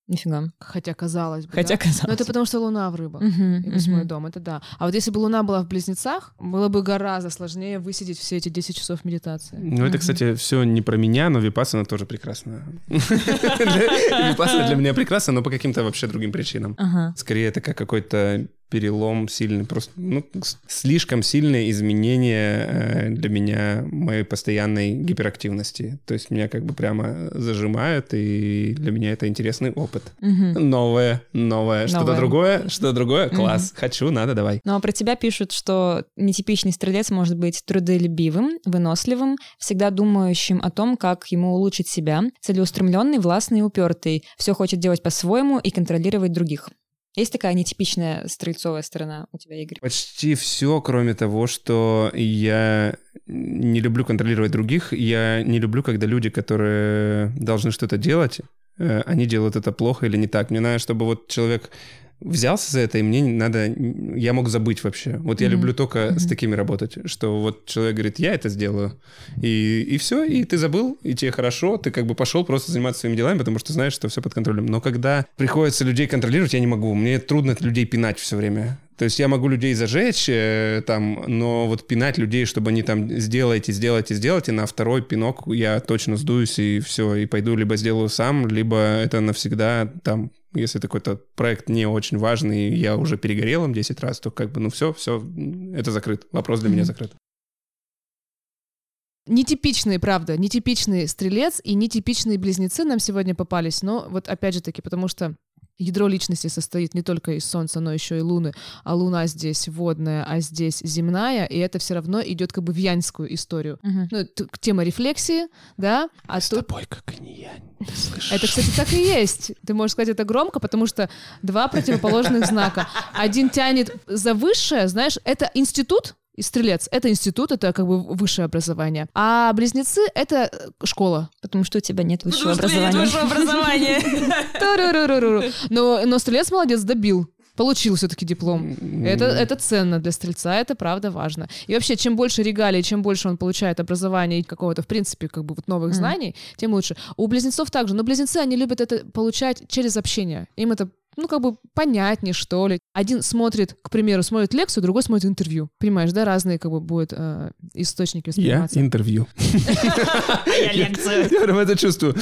Нифига. Хотя казалось бы. Хотя да? казалось. Но это потому, что Луна в рыбах. Uh-huh, и восьмой uh-huh. дом, это да. А вот если бы Луна была в Близнецах, было бы гораздо сложнее высидеть все эти десять часов медитации. Ну, uh-huh. это, кстати, все не про меня, но випассана тоже прекрасна. Випассана для меня прекрасна, но по каким-то вообще другим причинам. Скорее, это как какой-то перелом сильный, просто ну, слишком сильное изменение для меня моей постоянной гиперактивности. То есть меня как бы прямо зажимают, и для меня это интересный опыт. Угу. Новое, новое, новое. Что-то другое, что-то другое, класс, угу. хочу, надо, давай. Ну а про тебя пишут, что нетипичный стрелец может быть трудолюбивым, выносливым, всегда думающим о том, как ему улучшить себя, целеустремленный, властный и упертый, все хочет делать по-своему и контролировать других. Есть такая нетипичная стрельцовая сторона у тебя, Игорь? Почти все, кроме того, что я не люблю контролировать других. Я не люблю, когда люди, которые должны что-то делать, они делают это плохо или не так. Мне надо, чтобы вот человек взялся за это, и мне надо... Я мог забыть вообще. Вот я mm-hmm. люблю только mm-hmm. с такими работать, что вот человек говорит, я это сделаю, и, и все, и ты забыл, и тебе хорошо, ты как бы пошел просто заниматься своими делами, потому что знаешь, что все под контролем. Но когда приходится людей контролировать, я не могу. Мне трудно людей пинать все время. То есть я могу людей зажечь, там, но вот пинать людей, чтобы они там сделайте, сделайте, сделайте, на второй пинок я точно сдуюсь, и все, и пойду либо сделаю сам, либо это навсегда там... Если это какой-то проект не очень важный, я уже перегорел им десять раз, то как бы, ну все, все, это закрыт. Вопрос для mm-hmm. меня закрыт. Нетипичный, правда, нетипичный стрелец и нетипичные близнецы нам сегодня попались. Но вот опять же таки, потому что Ядро личности состоит не только из Солнца, но еще и Луны, а Луна здесь водная, а здесь земная, и это все равно идет как бы в яньскую историю. Угу. Ну, т- тема рефлексии, да? А С тут... тобой как не янь, слышишь? Это, кстати, так и есть. Ты можешь сказать это громко, потому что два противоположных знака. Один тянет за высшее, знаешь, это институт, и стрелец — это институт, это как бы высшее образование. А близнецы — это школа. Потому что у тебя нет высшего образования. Потому что нет высшего образования. Но стрелец молодец, добил. Получил все-таки диплом. Это, это ценно для стрельца, это правда важно. И вообще, чем больше регалий, чем больше он получает образования и какого-то, в принципе, как бы вот новых mm. знаний, тем лучше. У близнецов также. Но близнецы, они любят это получать через общение. Им это, ну, как бы понятнее, что ли. Один смотрит, к примеру, смотрит лекцию, другой смотрит интервью. Понимаешь, да? Разные, как бы, будут э, источники восприниматься. Я интервью. Я лекцию. Я прям это чувствую.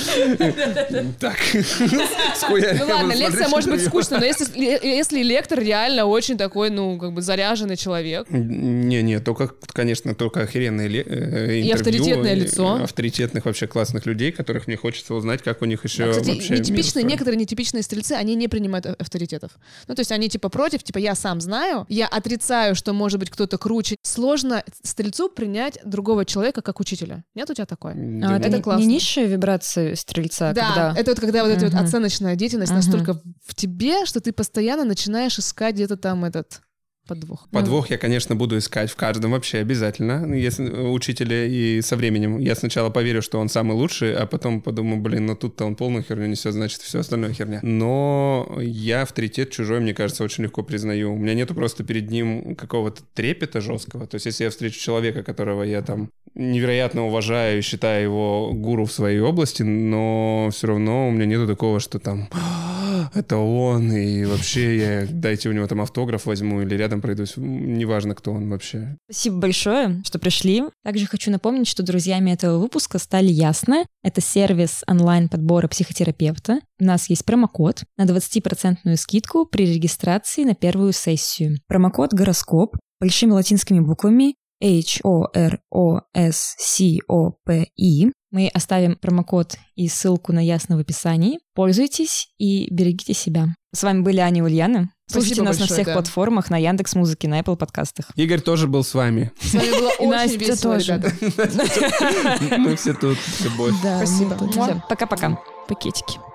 Так. Ну ладно, лекция может быть скучной, но если лектор реально очень такой, ну, как бы заряженный человек. Не-не, только, конечно, только охеренное интервью. И авторитетное лицо. Авторитетных вообще классных людей, которых мне хочется узнать, как у них еще вообще... Кстати, некоторые нетипичные стрельцы, они не принимают авторитетов. Ну, то есть они типа против, типа я сам знаю, я отрицаю, что может быть кто-то круче. Сложно стрельцу принять другого человека как учителя. Нет у тебя такое? А это не, классно. Не низшие вибрации стрельца? Да, когда... это вот когда вот uh-huh. эта вот оценочная деятельность uh-huh. настолько в тебе, что ты постоянно начинаешь искать где-то там этот... Подвох. Подвох я, конечно, буду искать в каждом вообще обязательно, если учителя, и со временем. Я сначала поверю, что он самый лучший, а потом подумаю, блин, ну тут-то он полную херню несет, значит, все остальное херня. Но я авторитет чужой, мне кажется, очень легко признаю. У меня нету просто перед ним какого-то трепета жесткого. То есть если я встречу человека, которого я там невероятно уважаю и считаю его гуру в своей области, но все равно у меня нету такого, что там... это он, и вообще я дайте у него там автограф возьму или рядом пройдусь, неважно, кто он вообще. Спасибо большое, что пришли. Также хочу напомнить, что друзьями этого выпуска стали Ясно. Это сервис онлайн-подбора психотерапевта. У нас есть промокод на двадцать процентов скидку при регистрации на первую сессию. Промокод «Гороскоп» большими латинскими буквами H-O-R-O-S-C-O-P-I. Мы оставим промокод и ссылку на Ясно в описании. Пользуйтесь и берегите себя. С вами были Аня и Ульяна. Слушайте Спасибо нас большое, на всех да. платформах, на Яндекс.Музыке, на Apple подкастах. Игорь тоже был с вами. С вами было очень весело, ребята. Мы все тут, любовь. Спасибо. Пока-пока. Пакетики.